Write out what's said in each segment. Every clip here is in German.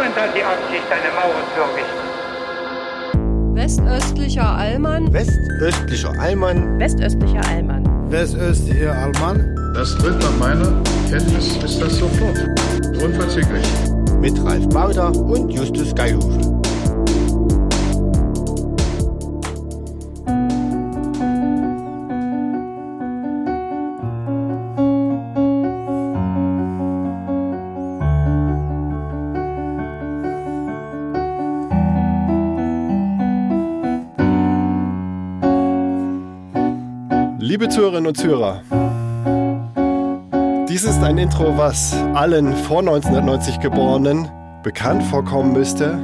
Niemand hat die Absicht, eine Mauer zu errichten. Westöstlicher Alman. Westöstlicher Alman. Westöstlicher Alman. Westöstlicher Alman. Das tritt nach meiner Kenntnis ist das sofort. Unverzüglich. Mit Ralph Baudach und Justus Geilhofer. Liebe Zuhörerinnen und Zuhörer, dies ist ein Intro, was allen vor 1990 Geborenen bekannt vorkommen müsste.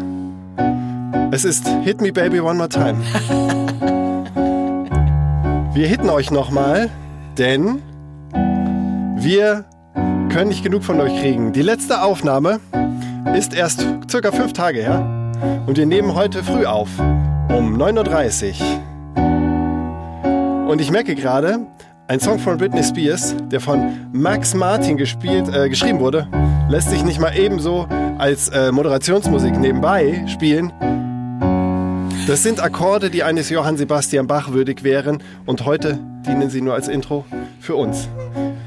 Es ist Hit Me Baby One More Time. Wir hitten euch nochmal, denn wir können nicht genug von euch kriegen. Die letzte Aufnahme ist erst ca. 5 Tage her und wir nehmen heute früh auf, um 9.30 Uhr. Und ich merke gerade, ein Song von Britney Spears, der von Max Martin geschrieben wurde, lässt sich nicht mal ebenso als Moderationsmusik nebenbei spielen. Das sind Akkorde, die eines Johann Sebastian Bach würdig wären und heute dienen sie nur als Intro für uns.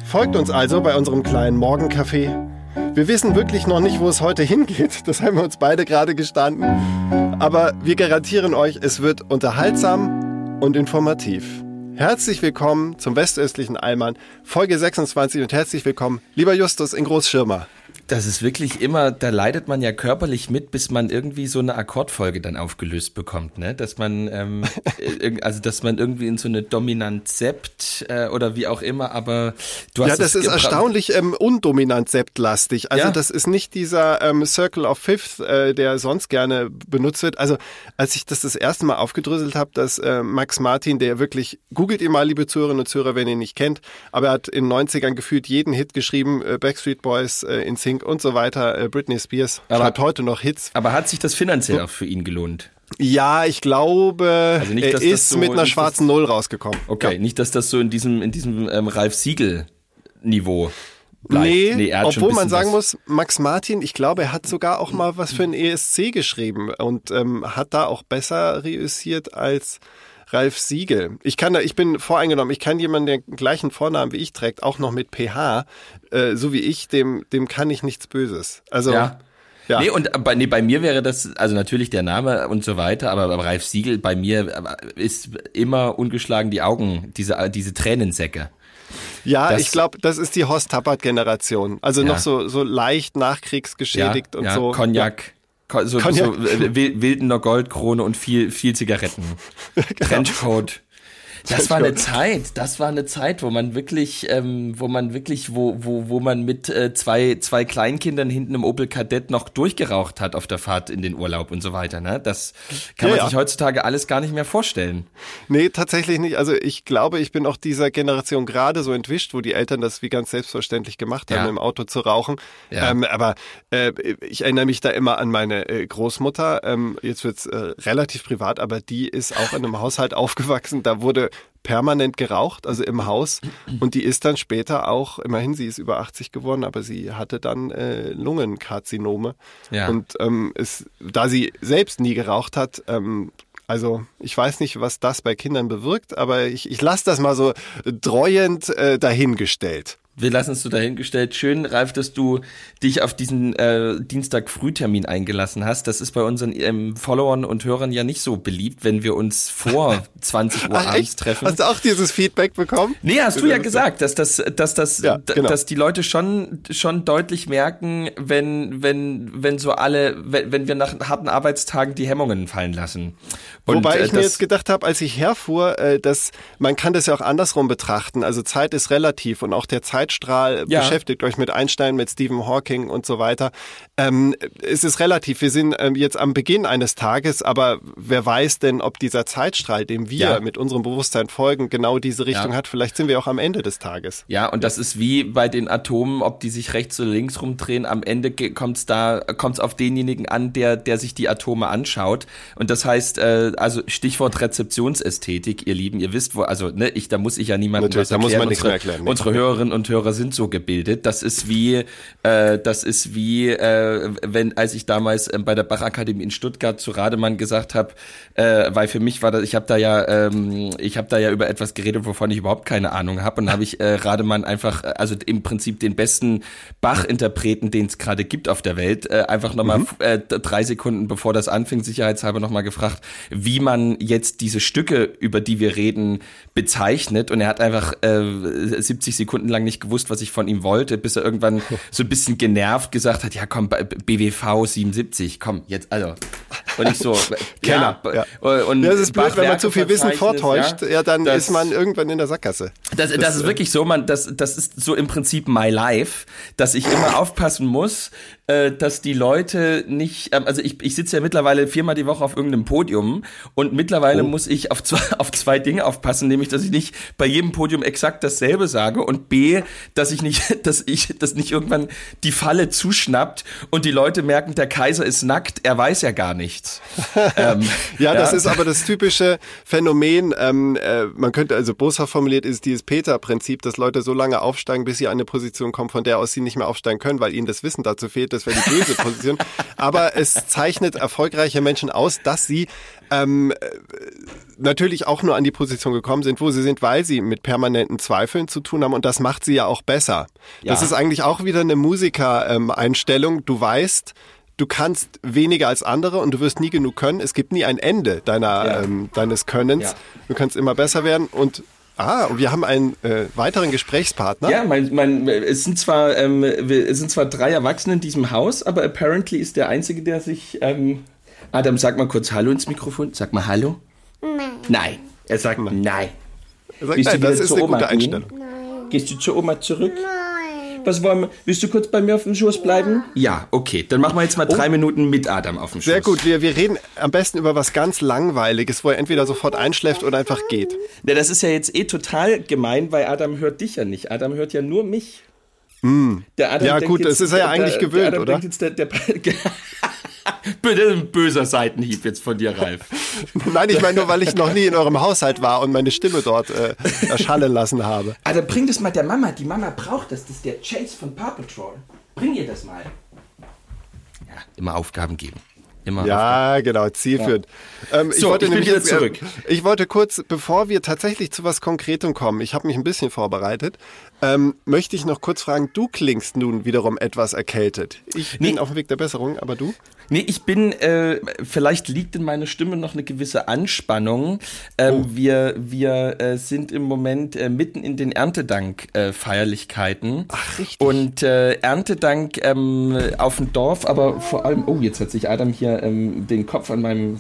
Folgt uns also bei unserem kleinen Morgencafé. Wir wissen wirklich noch nicht, wo es heute hingeht, das haben wir uns beide gerade gestanden. Aber wir garantieren euch, es wird unterhaltsam und informativ. Herzlich willkommen zum westöstlichen Alman, Folge 26 und herzlich willkommen, lieber Justus, in Großschirma. Das ist wirklich immer, da leidet man ja körperlich mit, bis man irgendwie so eine Akkordfolge dann aufgelöst bekommt, ne? Dass man, dass man irgendwie in so eine Dominant-Sept oder wie auch immer, aber du hast ja, das ist erstaunlich undominant-Sept-lastig. Also ja. Das ist nicht dieser Circle of Fifth, der sonst gerne benutzt wird. Also als ich das erste Mal aufgedröselt habe, dass Max Martin, der wirklich, googelt ihr mal, liebe Zuhörerinnen und Zuhörer, wenn ihr ihn nicht kennt, aber er hat in den 90ern gefühlt jeden Hit geschrieben, Backstreet Boys, In Sync und so weiter, Britney Spears schreibt heute noch Hits. Aber hat sich das finanziell auch für ihn gelohnt? Ja, ich glaube, also nicht, er ist so mit einer schwarzen Null rausgekommen. Okay, ja. Nicht, dass das so in diesem Ralf Siegel-Niveau bleibt. Nee, obwohl man sagen muss, Max Martin, ich glaube, er hat sogar auch mal was für ein ESC geschrieben und hat da auch besser reüssiert als Ralf Siegel. Ich bin voreingenommen, ich kann jemanden, der den gleichen Vornamen wie ich trägt, auch noch mit PH, so wie ich, dem kann ich nichts Böses. Also ja. Ja. Bei mir wäre das, also natürlich der Name und so weiter, aber bei Ralf Siegel, bei mir ist immer ungeschlagen die Augen, diese Tränensäcke. Ja, ich glaube, das ist die Horst-Tappert-Generation. Also ja. Noch so leicht nachkriegsgeschädigt ja, und ja, so. Cognac. Ja. So Wildener Goldkrone und viel Zigaretten. Genau. Trenchcoat. Das war eine Zeit, wo man mit zwei Kleinkindern hinten im Opel Kadett noch durchgeraucht hat auf der Fahrt in den Urlaub und so weiter, ne? Das kann man sich heutzutage alles gar nicht mehr vorstellen. Nee, tatsächlich nicht. Also ich glaube, ich bin auch dieser Generation gerade so entwischt, wo die Eltern das wie ganz selbstverständlich gemacht haben, im Auto zu rauchen. Ja. Aber ich erinnere mich da immer an meine Großmutter. Jetzt wird's relativ privat, aber die ist auch in einem Haushalt aufgewachsen. Da wurde permanent geraucht, also im Haus, und die ist dann später auch, immerhin, sie ist über 80 geworden, aber sie hatte dann Lungenkarzinome und da sie selbst nie geraucht hat, also ich weiß nicht, was das bei Kindern bewirkt, aber ich lasse das mal so dreuend dahingestellt. Wir lassen es so dahingestellt. Schön, Ralf, dass du dich auf diesen Dienstag-Frühtermin eingelassen hast. Das ist bei unseren Followern und Hörern ja nicht so beliebt, wenn wir uns vor 20 Uhr abends treffen. Hast du auch dieses Feedback bekommen? Nee, hast du ja gesagt, dass die Leute schon deutlich merken, wenn wir nach harten Arbeitstagen die Hemmungen fallen lassen. Und wobei ich mir jetzt gedacht habe, als ich herfuhr, dass man kann das ja auch andersrum betrachten. Also Zeit ist relativ und auch der Zeitstrahl beschäftigt euch mit Einstein, mit Stephen Hawking und so weiter. Es ist relativ. Wir sind jetzt am Beginn eines Tages, aber wer weiß denn, ob dieser Zeitstrahl, dem wir mit unserem Bewusstsein folgen, genau diese Richtung hat. Vielleicht sind wir auch am Ende des Tages. Ja, und das ist wie bei den Atomen, ob die sich rechts oder links rumdrehen. Am Ende kommt's auf denjenigen an, der sich die Atome anschaut. Und das heißt, also Stichwort Rezeptionsästhetik, ihr Lieben, ihr wisst, wo, also ne, da muss ich ja niemandem was erklären. Da muss man nichts mehr erklären. Unsere Hörerinnen und Hörer Hörer sind so gebildet. Das ist wie, wenn, als ich damals bei der Bach Akademie in Stuttgart zu Rademann gesagt habe, weil für mich war das, ich habe da ja über etwas geredet, wovon ich überhaupt keine Ahnung habe, und habe ich Rademann einfach, also im Prinzip den besten Bach-Interpreten, den es gerade gibt auf der Welt, einfach nochmal 3 Sekunden bevor das anfing, sicherheitshalber nochmal gefragt, wie man jetzt diese Stücke, über die wir reden, bezeichnet, und er hat einfach 70 Sekunden lang nicht gewusst, was ich von ihm wollte, bis er irgendwann so ein bisschen genervt gesagt hat, ja komm, BWV 77, komm, jetzt, also. Und ich so, Keller. Ja, ja. Und das ist blöd, wenn man zu viel Wissen vortäuscht, ja, dann ist man irgendwann in der Sackgasse. Das ist wirklich so, das ist so im Prinzip my life, dass ich immer aufpassen muss, dass die Leute nicht, also ich sitze ja mittlerweile 4-mal die Woche auf irgendeinem Podium, und mittlerweile muss ich auf zwei Dinge aufpassen, nämlich, dass ich nicht bei jedem Podium exakt dasselbe sage, und B, dass nicht irgendwann die Falle zuschnappt und die Leute merken, der Kaiser ist nackt, er weiß ja gar nichts. Ja, das ist aber das typische Phänomen, man könnte, also boshaft formuliert ist dieses Peter-Prinzip, dass Leute so lange aufsteigen, bis sie an eine Position kommen, von der aus sie nicht mehr aufsteigen können, weil ihnen das Wissen dazu fehlt. Das wäre die böse Position. Aber es zeichnet erfolgreiche Menschen aus, dass sie natürlich auch nur an die Position gekommen sind, wo sie sind, weil sie mit permanenten Zweifeln zu tun haben, und das macht sie ja auch besser. Ja. Das ist eigentlich auch wieder eine Musiker-Einstellung. Du weißt, du kannst weniger als andere und du wirst nie genug können. Es gibt nie ein Ende deines Könnens. Ja. Du kannst immer besser werden, und wir haben einen weiteren Gesprächspartner. Ja, es sind zwar 3 Erwachsene in diesem Haus, aber apparently ist der Einzige, der sich... Adam, sag mal kurz Hallo ins Mikrofon. Sag mal Hallo. Nein. Er sagt Nein. Er sagt, nein, das ist eine gute Einstellung. Nein. Gehst du zur Oma zurück? Nein. Was wollen wir? Willst du kurz bei mir auf dem Schoß bleiben? Ja, okay. Dann machen wir jetzt mal 3 Minuten mit Adam auf dem Schoß. Sehr gut. Wir reden am besten über was ganz Langweiliges, wo er entweder sofort einschläft oder einfach geht. Na, das ist ja jetzt total gemein, weil Adam hört dich ja nicht. Adam hört ja nur mich. Mm. Der Adam, ja gut, das ist er ja eigentlich gewöhnt, der Adam, oder? Denkt jetzt, der bitte ein böser Seitenhieb jetzt von dir, Ralf. Nein, ich meine nur, weil ich noch nie in eurem Haushalt war und meine Stimme dort erschallen lassen habe. Also bring das mal der Mama. Die Mama braucht das. Das ist der Chase von Paw Patrol. Bring ihr das mal. Ja, immer Aufgaben geben. Genau, zielführend. Ja. Ich bin wieder zurück. Ich wollte kurz, bevor wir tatsächlich zu was Konkretem kommen, ich habe mich ein bisschen vorbereitet, möchte ich noch kurz fragen, du klingst nun wiederum etwas erkältet. Ich bin auf dem Weg der Besserung, aber du? Nee, ich bin, vielleicht liegt in meiner Stimme noch eine gewisse Anspannung. Wir sind im Moment mitten in den Erntedank-Feierlichkeiten. Ach, richtig. Und Erntedank auf dem Dorf, aber vor allem, jetzt hat sich Adam hier den Kopf an meinem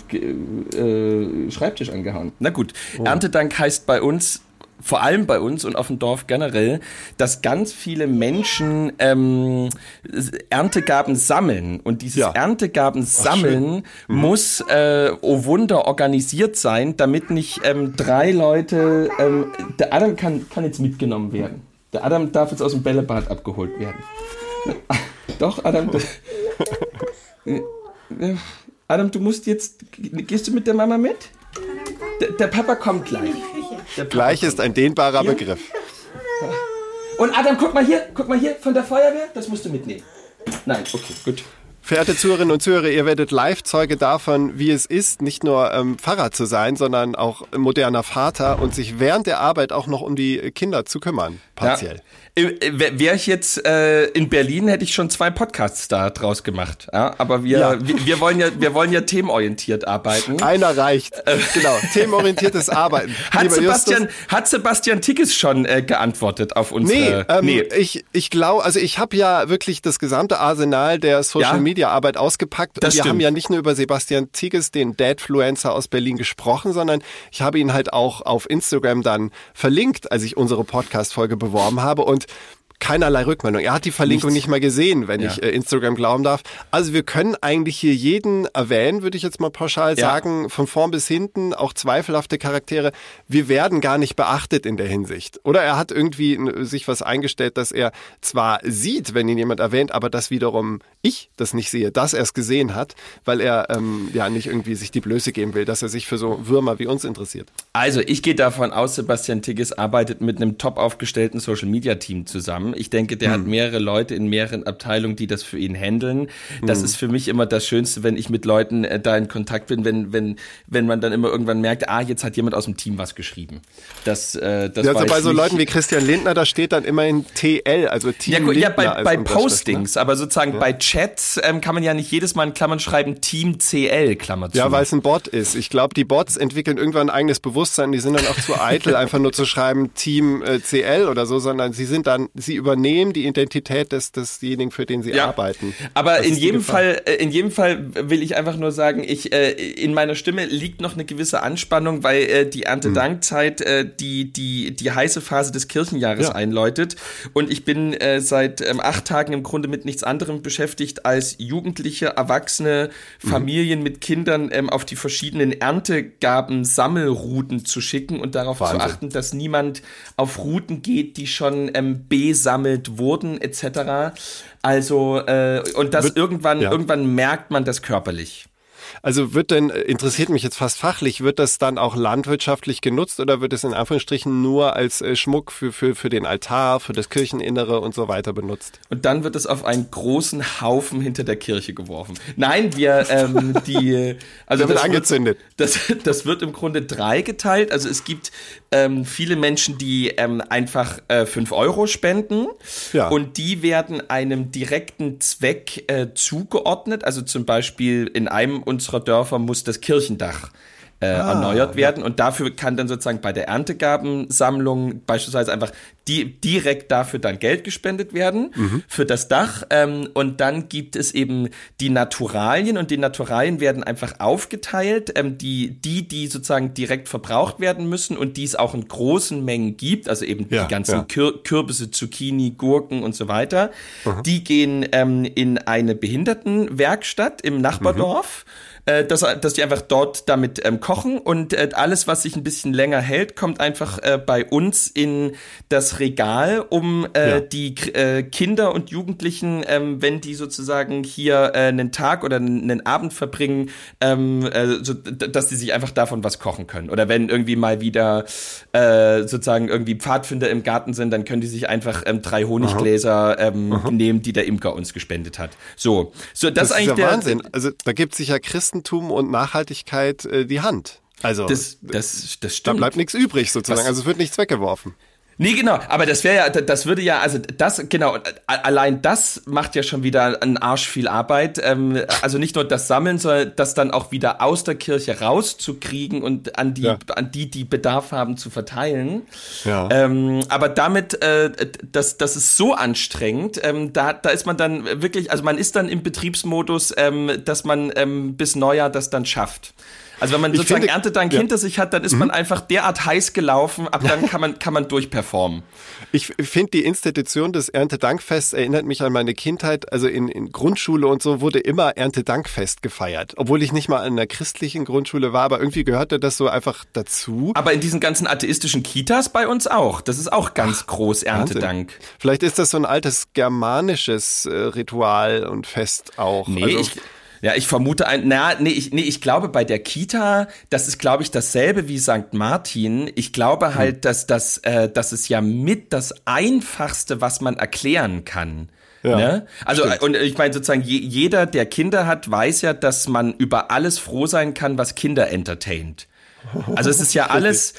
Schreibtisch angehauen. Na gut, Erntedank heißt bei uns, vor allem bei uns und auf dem Dorf generell, dass ganz viele Menschen Erntegaben sammeln. Und dieses Erntegaben-Sammeln muss, oh Wunder, organisiert sein, damit nicht 3 Leute... der Adam kann jetzt mitgenommen werden. Der Adam darf jetzt aus dem Bällebad abgeholt werden. Doch, Adam... Adam, du musst jetzt... Gehst du mit der Mama mit? Der Papa kommt gleich. Gleich ist ein dehnbarer Begriff. Und Adam, guck mal hier von der Feuerwehr, das musst du mitnehmen. Nein, okay, gut. Verehrte Zuhörerinnen und Zuhörer, ihr werdet live Zeuge davon, wie es ist, nicht nur Pfarrer zu sein, sondern auch moderner Vater und sich während der Arbeit auch noch um die Kinder zu kümmern, partiell. Ja. Wäre ich jetzt in Berlin, hätte ich schon 2 Podcasts da draus gemacht. Ja? Aber wir wollen ja themenorientiert arbeiten. Einer reicht, genau. Themenorientiertes Arbeiten. Hat Sebastian Tigges schon geantwortet auf unsere... Nee. Ich glaube, also ich habe ja wirklich das gesamte Arsenal der Social Media Arbeit ausgepackt. Das und wir stimmt. haben ja nicht nur über Sebastian Tigges, den Dadfluencer aus Berlin, gesprochen, sondern ich habe ihn halt auch auf Instagram dann verlinkt, als ich unsere Podcast-Folge beworben habe, und keinerlei Rückmeldung. Er hat die Verlinkung nicht mal gesehen, wenn ich Instagram glauben darf. Also wir können eigentlich hier jeden erwähnen, würde ich jetzt mal pauschal sagen, von vorn bis hinten, auch zweifelhafte Charaktere. Wir werden gar nicht beachtet in der Hinsicht. Oder er hat irgendwie sich was eingestellt, dass er zwar sieht, wenn ihn jemand erwähnt, aber dass wiederum ich das nicht sehe, dass er es gesehen hat, weil er nicht irgendwie sich die Blöße geben will, dass er sich für so Würmer wie uns interessiert. Also ich gehe davon aus, Sebastian Tigges arbeitet mit einem top aufgestellten Social-Media-Team zusammen. haben. Ich denke, der hat mehrere Leute in mehreren Abteilungen, die das für ihn handeln. Das ist für mich immer das Schönste, wenn ich mit Leuten da in Kontakt bin, wenn man dann immer irgendwann merkt, jetzt hat jemand aus dem Team was geschrieben. Das ja, also bei so Leuten wie Christian Lindner, da steht dann immerhin TL, also Team Lindner. Ja, bei Postings, aber sozusagen bei Chats kann man ja nicht jedes Mal in Klammern schreiben, Team CL, Klammer zu. Ja, weil es ein Bot ist. Ich glaube, die Bots entwickeln irgendwann ein eigenes Bewusstsein, die sind dann auch zu eitel, einfach nur zu schreiben, Team CL oder so, sondern sie übernehmen die Identität desjenigen, für den sie arbeiten. Aber in jedem Fall will ich einfach nur sagen, in meiner Stimme liegt noch eine gewisse Anspannung, weil die Erntedankzeit die heiße Phase des Kirchenjahres einläutet. Und ich bin seit 8 Tagen im Grunde mit nichts anderem beschäftigt, als Jugendliche, Erwachsene, Familien mit Kindern auf die verschiedenen Erntegaben-Sammelrouten zu schicken und darauf zu achten, dass niemand auf Routen geht, die schon besammelt wurden etc. Also und das irgendwann merkt man das körperlich. Also interessiert mich jetzt fast fachlich, wird das dann auch landwirtschaftlich genutzt oder wird es in Anführungsstrichen nur als Schmuck für den Altar, für das Kircheninnere und so weiter benutzt? Und dann wird es auf einen großen Haufen hinter der Kirche geworfen. Nein, das wird angezündet. Das wird im Grunde dreigeteilt. Also es gibt viele Menschen, die einfach 5 € spenden und die werden einem direkten Zweck zugeordnet. Also zum Beispiel in einem unserer Dörfer muss das Kirchendach erneuert werden und dafür kann dann sozusagen bei der Erntegabensammlung beispielsweise einfach direkt dafür dann Geld gespendet werden für das Dach und dann gibt es eben die Naturalien und die Naturalien werden einfach aufgeteilt, die sozusagen direkt verbraucht werden müssen und die es auch in großen Mengen gibt, also eben die ganzen Kürbisse, Zucchini, Gurken und so weiter, die gehen in eine Behindertenwerkstatt im Nachbardorf, dass die einfach dort damit kochen und alles, was sich ein bisschen länger hält, kommt einfach bei uns in das Regal, um die Kinder und Jugendlichen, wenn die sozusagen hier einen Tag oder einen Abend verbringen, dass die sich einfach davon was kochen können. Oder wenn irgendwie mal wieder sozusagen irgendwie Pfadfinder im Garten sind, dann können die sich einfach 3 Honiggläser nehmen, die der Imker uns gespendet hat. So das ist eigentlich der Wahnsinn. Also da gibt es sicher Christen und Nachhaltigkeit die Hand. Also das stimmt. Da bleibt nichts übrig sozusagen. Also es wird nichts weggeworfen. Nee, genau, aber allein das macht ja schon wieder einen Arsch viel Arbeit, also nicht nur das Sammeln, sondern das dann auch wieder aus der Kirche rauszukriegen und an die Bedarf haben, zu verteilen. Ja. Aber damit, das ist so anstrengend, da ist man dann wirklich, also man ist dann im Betriebsmodus, dass man bis Neujahr das dann schafft. Also wenn man sozusagen Erntedank hinter sich hat, dann ist man einfach derart heiß gelaufen, ab dann kann man durchperformen. Ich finde, die Institution des Erntedankfests erinnert mich an meine Kindheit. Also in Grundschule und so wurde immer Erntedankfest gefeiert. Obwohl ich nicht mal in einer christlichen Grundschule war, aber irgendwie gehörte das so einfach dazu. Aber in diesen ganzen atheistischen Kitas bei uns auch. Das ist auch ganz groß Erntedank. Wahnsinn. Vielleicht ist das so ein altes germanisches Ritual und Fest auch. Nee, also, ich vermute ich glaube bei der Kita, das ist glaube ich dasselbe wie St. Martin. Ich glaube halt, dass es ja mit das Einfachste, was man erklären kann. Ja, ne? Also stimmt. Und ich meine sozusagen jeder, der Kinder hat, weiß ja, dass man über alles froh sein kann, was Kinder entertaint. Also es ist ja alles,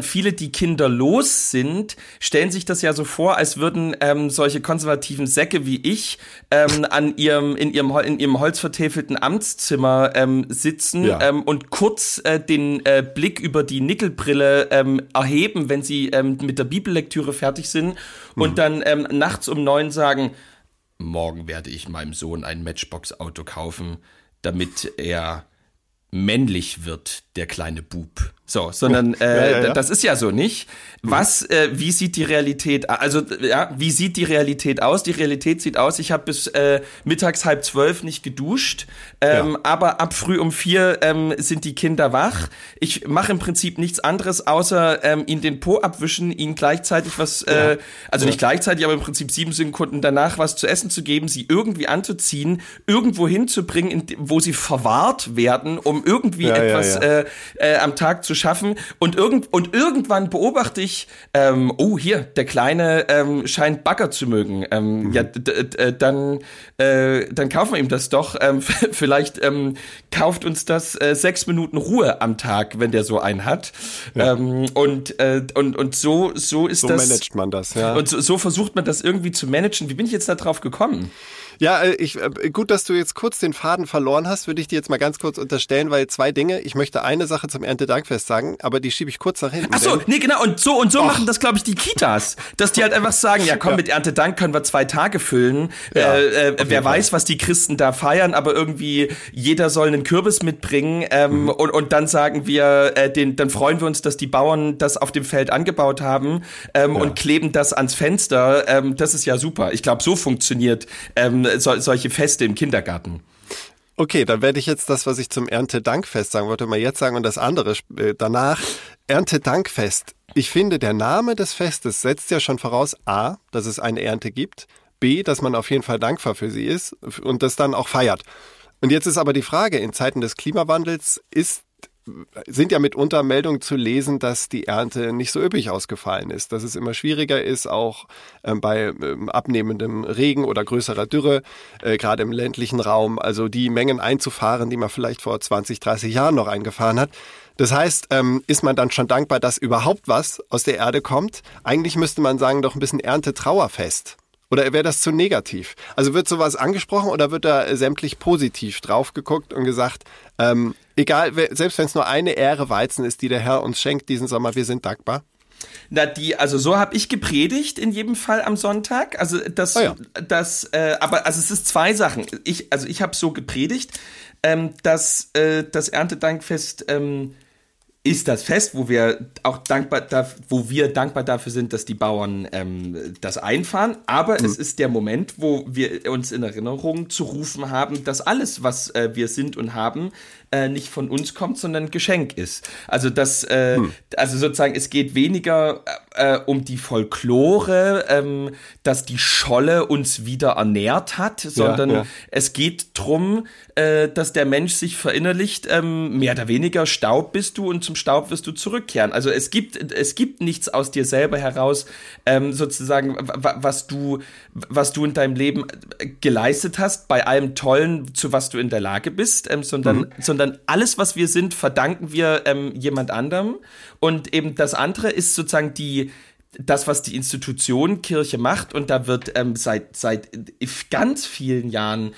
viele, die kinderlos sind, stellen sich das ja so vor, als würden solche konservativen Säcke wie ich in ihrem holzvertäfelten Amtszimmer sitzen und kurz den Blick über die Nickelbrille erheben, wenn sie mit der Bibellektüre fertig sind und dann nachts um 9 sagen, morgen werde ich meinem Sohn ein Matchbox-Auto kaufen, damit er männlich wird, der kleine Bub. So, sondern das ist ja so nicht. Wie sieht die Realität? Also wie sieht die Realität aus? Die Realität sieht aus. Ich habe bis mittags 11:30 nicht geduscht, aber ab früh um 4 sind die Kinder wach. Ich mache im Prinzip nichts anderes, außer ihnen den Po abwischen, ihnen gleichzeitig was, nicht gleichzeitig, aber im Prinzip 7 Sekunden danach was zu essen zu geben, sie irgendwie anzuziehen, irgendwo hinzubringen, wo sie verwahrt werden, um irgendwie etwas am Tag zu schaffen. Und irgendwann beobachte ich, oh hier, der Kleine scheint Bagger zu mögen. Ja, dann kaufen wir ihm das doch. Vielleicht kauft uns das 6 Minuten Ruhe am Tag, wenn der so einen hat. Ja. Und so ist das. So managt man das, ja. Und so versucht man das irgendwie zu managen. Wie bin ich jetzt da drauf gekommen? Ja, gut, dass du jetzt kurz den Faden verloren hast, würde ich dir jetzt mal ganz kurz unterstellen, weil 2 Dinge, ich möchte eine Sache zum Erntedankfest sagen, aber die schiebe ich kurz nach hinten. Ach so, nee, genau, und so machen das, glaube ich, die Kitas, dass die halt einfach sagen, ja komm, mit Erntedank können wir 2 Tage füllen, ja, wer weiß, was die Christen da feiern, aber irgendwie jeder soll einen Kürbis mitbringen, und dann sagen wir, dann freuen wir uns, dass die Bauern das auf dem Feld angebaut haben, und kleben das ans Fenster, das ist ja super. Ich glaube, so funktioniert solche Feste im Kindergarten. Okay, dann werde ich jetzt das, was ich zum Erntedankfest sagen wollte, mal jetzt sagen und das andere danach. Erntedankfest. Ich finde, der Name des Festes setzt ja schon voraus, A, dass es eine Ernte gibt, B, dass man auf jeden Fall dankbar für sie ist und das dann auch feiert. Und jetzt ist aber die Frage, in Zeiten des Klimawandels sind ja mitunter Meldungen zu lesen, dass die Ernte nicht so üppig ausgefallen ist, dass es immer schwieriger ist, auch bei abnehmendem Regen oder größerer Dürre, gerade im ländlichen Raum, also die Mengen einzufahren, die man vielleicht vor 20, 30 Jahren noch eingefahren hat. Das heißt, ist man dann schon dankbar, dass überhaupt was aus der Erde kommt? Eigentlich müsste man sagen, doch ein bisschen Erntetrauerfest. Oder wäre das zu negativ? Also wird sowas angesprochen oder wird da sämtlich positiv drauf geguckt und gesagt, egal, selbst wenn es nur eine Ähre Weizen ist, die der Herr uns schenkt diesen Sommer, wir sind dankbar? Na, so habe ich gepredigt in jedem Fall am Sonntag. Also das, aber also es ist 2 Sachen. Ich habe so gepredigt, dass das Erntedankfest ist das Fest, wo wir dankbar dafür sind, dass die Bauern das einfahren. Aber es ist der Moment, wo wir uns in Erinnerung zu rufen haben, dass alles, was wir sind und haben, nicht von uns kommt, sondern Geschenk ist. Also also sozusagen, es geht weniger um die Folklore, dass die Scholle uns wieder ernährt hat, sondern es geht drum, dass der Mensch sich verinnerlicht, mehr oder weniger Staub bist du und zum Staub wirst du zurückkehren. Also es gibt nichts aus dir selber heraus, sozusagen, was du in deinem Leben geleistet hast, bei allem Tollen, zu was du in der Lage bist, sondern alles, was wir sind, verdanken wir jemand anderem. Und eben das andere ist sozusagen das, was die Institution Kirche macht. Und da wird seit ganz vielen Jahren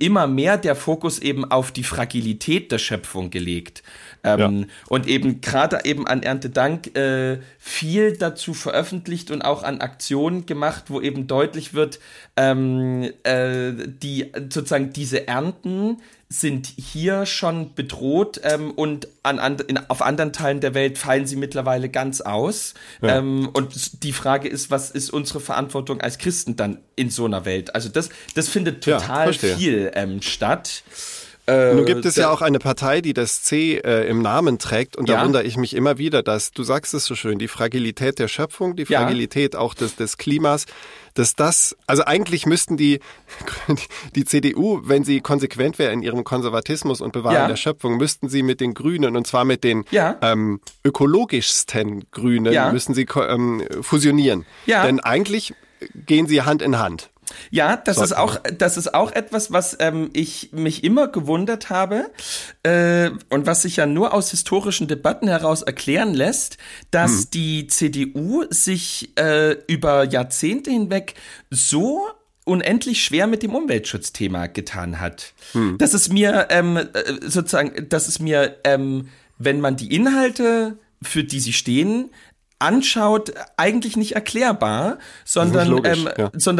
immer mehr der Fokus eben auf die Fragilität der Schöpfung gelegt. Und eben gerade eben an Erntedank viel dazu veröffentlicht und auch an Aktionen gemacht, wo eben deutlich wird, diese Ernten sind hier schon bedroht, und auf anderen Teilen der Welt fallen sie mittlerweile ganz aus. Ja. Und die Frage ist, was ist unsere Verantwortung als Christen dann in so einer Welt? Also das findet total viel statt. Nun gibt es ja auch eine Partei, die das C im Namen trägt, und da wundere ich mich immer wieder, dass, du sagst es so schön, die Fragilität der Schöpfung, die Fragilität auch des Klimas, also eigentlich müssten die CDU, wenn sie konsequent wäre in ihrem Konservatismus und Bewahren der Schöpfung, müssten sie mit den Grünen, und zwar mit den ökologischsten Grünen, müssen sie fusionieren. Ja. Denn eigentlich gehen sie Hand in Hand. Ja, das ist auch etwas, was ich mich immer gewundert habe, und was sich ja nur aus historischen Debatten heraus erklären lässt, dass die CDU sich über Jahrzehnte hinweg so unendlich schwer mit dem Umweltschutzthema getan hat. Dass es mir wenn man die Inhalte, für die sie stehen, anschaut, eigentlich nicht erklärbar, sondern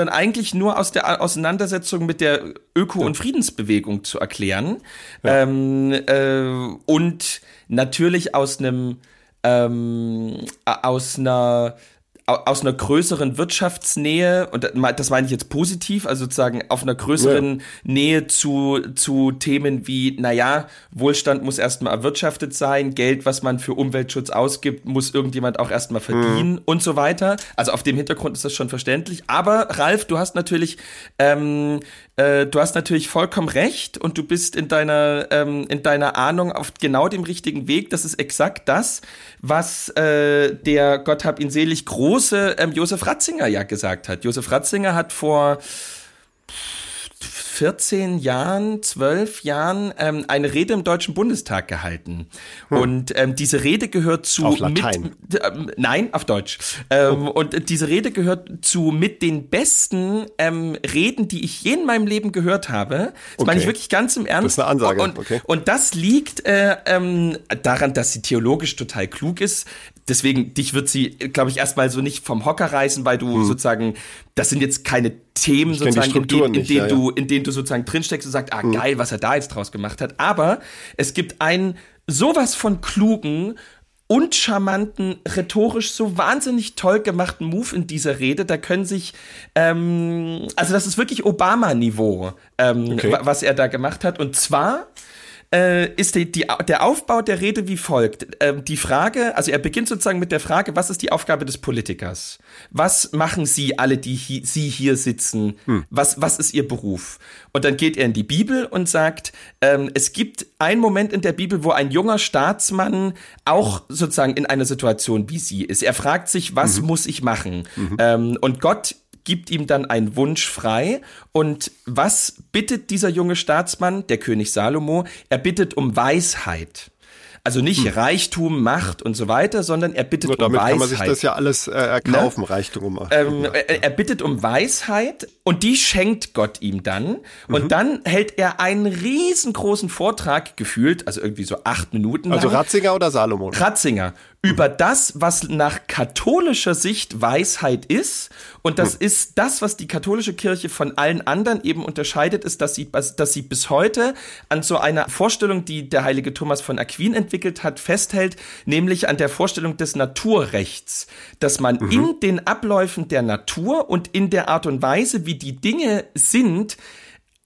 eigentlich nur aus der Auseinandersetzung mit der Öko- und Friedensbewegung zu erklären. Ja. Und natürlich aus einer aus einer größeren Wirtschaftsnähe, und das meine ich jetzt positiv, also sozusagen auf einer größeren Nähe zu Themen wie, naja, Wohlstand muss erstmal erwirtschaftet sein, Geld, was man für Umweltschutz ausgibt, muss irgendjemand auch erstmal verdienen und so weiter. Also auf dem Hintergrund ist das schon verständlich. Aber Ralf, du hast natürlich vollkommen recht, und du bist in deiner Ahnung auf genau dem richtigen Weg. Das ist exakt das, was der, Gott hab ihn selig, große Josef Ratzinger ja gesagt hat. Josef Ratzinger hat vor 12 Jahren eine Rede im Deutschen Bundestag gehalten. Und diese Rede gehört zu... Auf Latein? Nein, auf Deutsch. Und diese Rede gehört zu mit den besten Reden, die ich je in meinem Leben gehört habe. Das meine ich wirklich ganz im Ernst. Das ist eine Ansage. Und das liegt daran, dass sie theologisch total klug ist. Deswegen, dich wird sie, glaube ich, erstmal so nicht vom Hocker reißen, weil du sozusagen, das sind jetzt keine Themen sozusagen, in denen du sozusagen drinsteckst und sagst, geil, was er da jetzt draus gemacht hat. Aber es gibt einen sowas von klugen und charmanten, rhetorisch so wahnsinnig toll gemachten Move in dieser Rede. Da können sich, also das ist wirklich Obama-Niveau, was er da gemacht hat. Und zwar ist der Aufbau der Rede wie folgt. Die Frage, also er beginnt sozusagen mit der Frage, was ist die Aufgabe des Politikers? Was machen Sie alle, die Sie hier sitzen? Was ist Ihr Beruf? Und dann geht er in die Bibel und sagt, es gibt einen Moment in der Bibel, wo ein junger Staatsmann auch sozusagen in einer Situation wie Sie ist. Er fragt sich, was muss ich machen? Und Gott gibt ihm dann einen Wunsch frei. Und was bittet dieser junge Staatsmann, der König Salomo? Er bittet um Weisheit. Also nicht Reichtum, Macht und so weiter, sondern er bittet um Weisheit. Damit kann man sich das ja alles erkaufen, Reichtum und Macht. Er bittet um Weisheit, und die schenkt Gott ihm dann. Und dann hält er einen riesengroßen Vortrag, gefühlt, also irgendwie so 8 Minuten lang. Also Ratzinger oder Salomo? Ratzinger. Über das, was nach katholischer Sicht Weisheit ist. Und das ist das, was die katholische Kirche von allen anderen eben unterscheidet, ist, dass sie bis heute an so einer Vorstellung, die der heilige Thomas von Aquin entwickelt hat, festhält, nämlich an der Vorstellung des Naturrechts, dass man in den Abläufen der Natur und in der Art und Weise, wie die Dinge sind,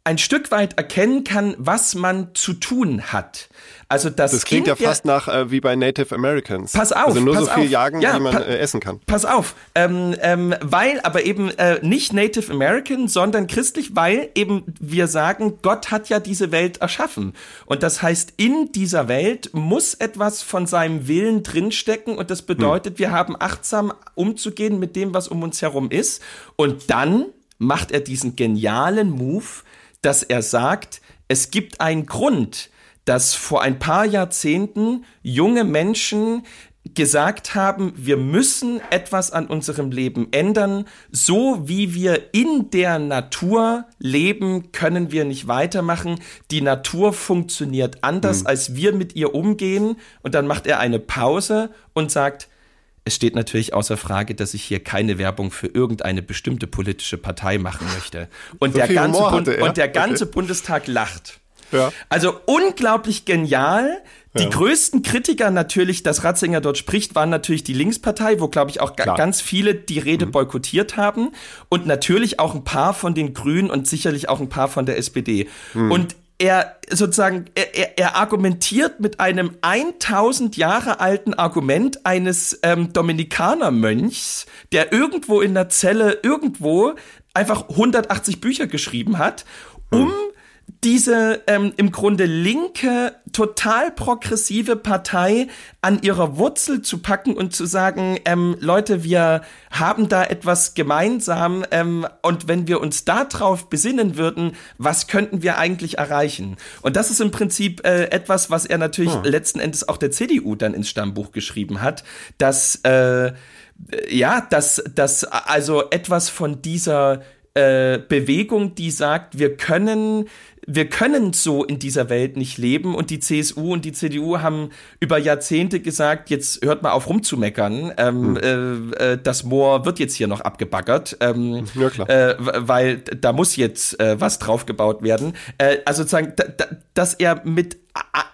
ein Stück weit erkennen kann, was man zu tun hat. Also das klingt ja fast nach wie bei Native Americans. Pass auf, also nur so viel jagen, wie man essen kann. Pass auf, weil aber eben nicht Native American, sondern christlich, weil eben wir sagen, Gott hat ja diese Welt erschaffen. Und das heißt, in dieser Welt muss etwas von seinem Willen drinstecken, und das bedeutet, wir haben achtsam umzugehen mit dem, was um uns herum ist. Und dann macht er diesen genialen Move, dass er sagt, es gibt einen Grund, dass vor ein paar Jahrzehnten junge Menschen gesagt haben, wir müssen etwas an unserem Leben ändern, so wie wir in der Natur leben, können wir nicht weitermachen. Die Natur funktioniert anders, als wir mit ihr umgehen. Und dann macht er eine Pause und sagt, es steht natürlich außer Frage, dass ich hier keine Werbung für irgendeine bestimmte politische Partei machen möchte. Und so der ganze Bundestag lacht. Ja. Also unglaublich genial. Die größten Kritiker natürlich, dass Ratzinger dort spricht, waren natürlich die Linkspartei, wo, glaube ich, auch ganz viele die Rede boykottiert haben. Und natürlich auch ein paar von den Grünen und sicherlich auch ein paar von der SPD. Und er argumentiert mit einem 1000 Jahre alten Argument eines Dominikanermönchs, der irgendwo in der Zelle einfach 180 Bücher geschrieben hat, um diese im Grunde linke, total progressive Partei an ihrer Wurzel zu packen und zu sagen, Leute, wir haben da etwas gemeinsam, und wenn wir uns darauf besinnen würden, was könnten wir eigentlich erreichen? Und das ist im Prinzip etwas, was er natürlich letzten Endes auch der CDU dann ins Stammbuch geschrieben hat, dass also etwas von dieser Bewegung, die sagt, wir können so in dieser Welt nicht leben, und die CSU und die CDU haben über Jahrzehnte gesagt, jetzt hört mal auf rumzumeckern, das Moor wird jetzt hier noch abgebaggert, weil da muss jetzt was draufgebaut werden. Also sozusagen, dass er mit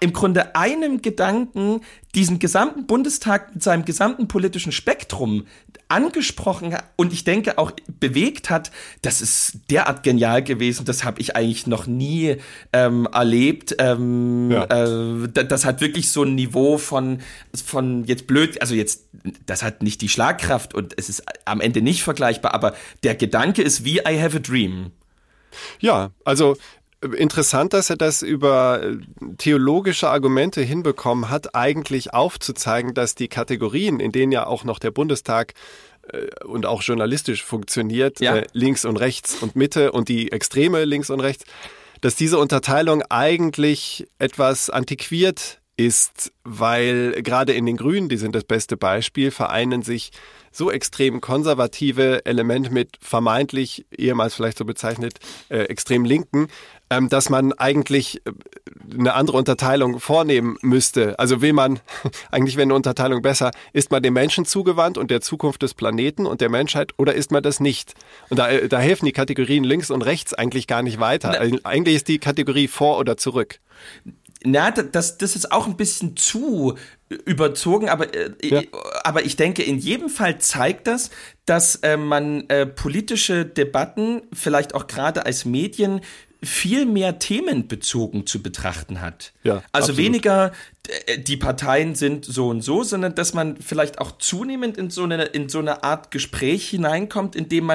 im Grunde einem Gedanken diesen gesamten Bundestag mit seinem gesamten politischen Spektrum angesprochen und ich denke auch bewegt hat, das ist derart genial gewesen, das habe ich eigentlich noch nie erlebt. Das hat wirklich so ein Niveau von jetzt blöd, also jetzt, das hat nicht die Schlagkraft und es ist am Ende nicht vergleichbar, aber der Gedanke ist wie I have a dream. Ja, also interessant, dass er das über theologische Argumente hinbekommen hat, eigentlich aufzuzeigen, dass die Kategorien, in denen ja auch noch der Bundestag und auch journalistisch funktioniert, links und rechts und Mitte und die Extreme links und rechts, dass diese Unterteilung eigentlich etwas antiquiert ist, weil gerade in den Grünen, die sind das beste Beispiel, vereinen sich so extrem konservative Elemente mit vermeintlich, ehemals vielleicht so bezeichnet, extrem Linken, dass man eigentlich eine andere Unterteilung vornehmen müsste. Also will man, eigentlich wäre eine Unterteilung besser, ist man dem Menschen zugewandt und der Zukunft des Planeten und der Menschheit oder ist man das nicht? Und da helfen die Kategorien links und rechts eigentlich gar nicht weiter. Also eigentlich ist die Kategorie vor oder zurück. Na, das ist auch ein bisschen zu überzogen, aber ich denke, in jedem Fall zeigt das, dass man politische Debatten vielleicht auch gerade als Medien viel mehr themenbezogen zu betrachten hat. Ja, also weniger die Parteien sind so und so, sondern dass man vielleicht auch zunehmend in so eine Art Gespräch hineinkommt, indem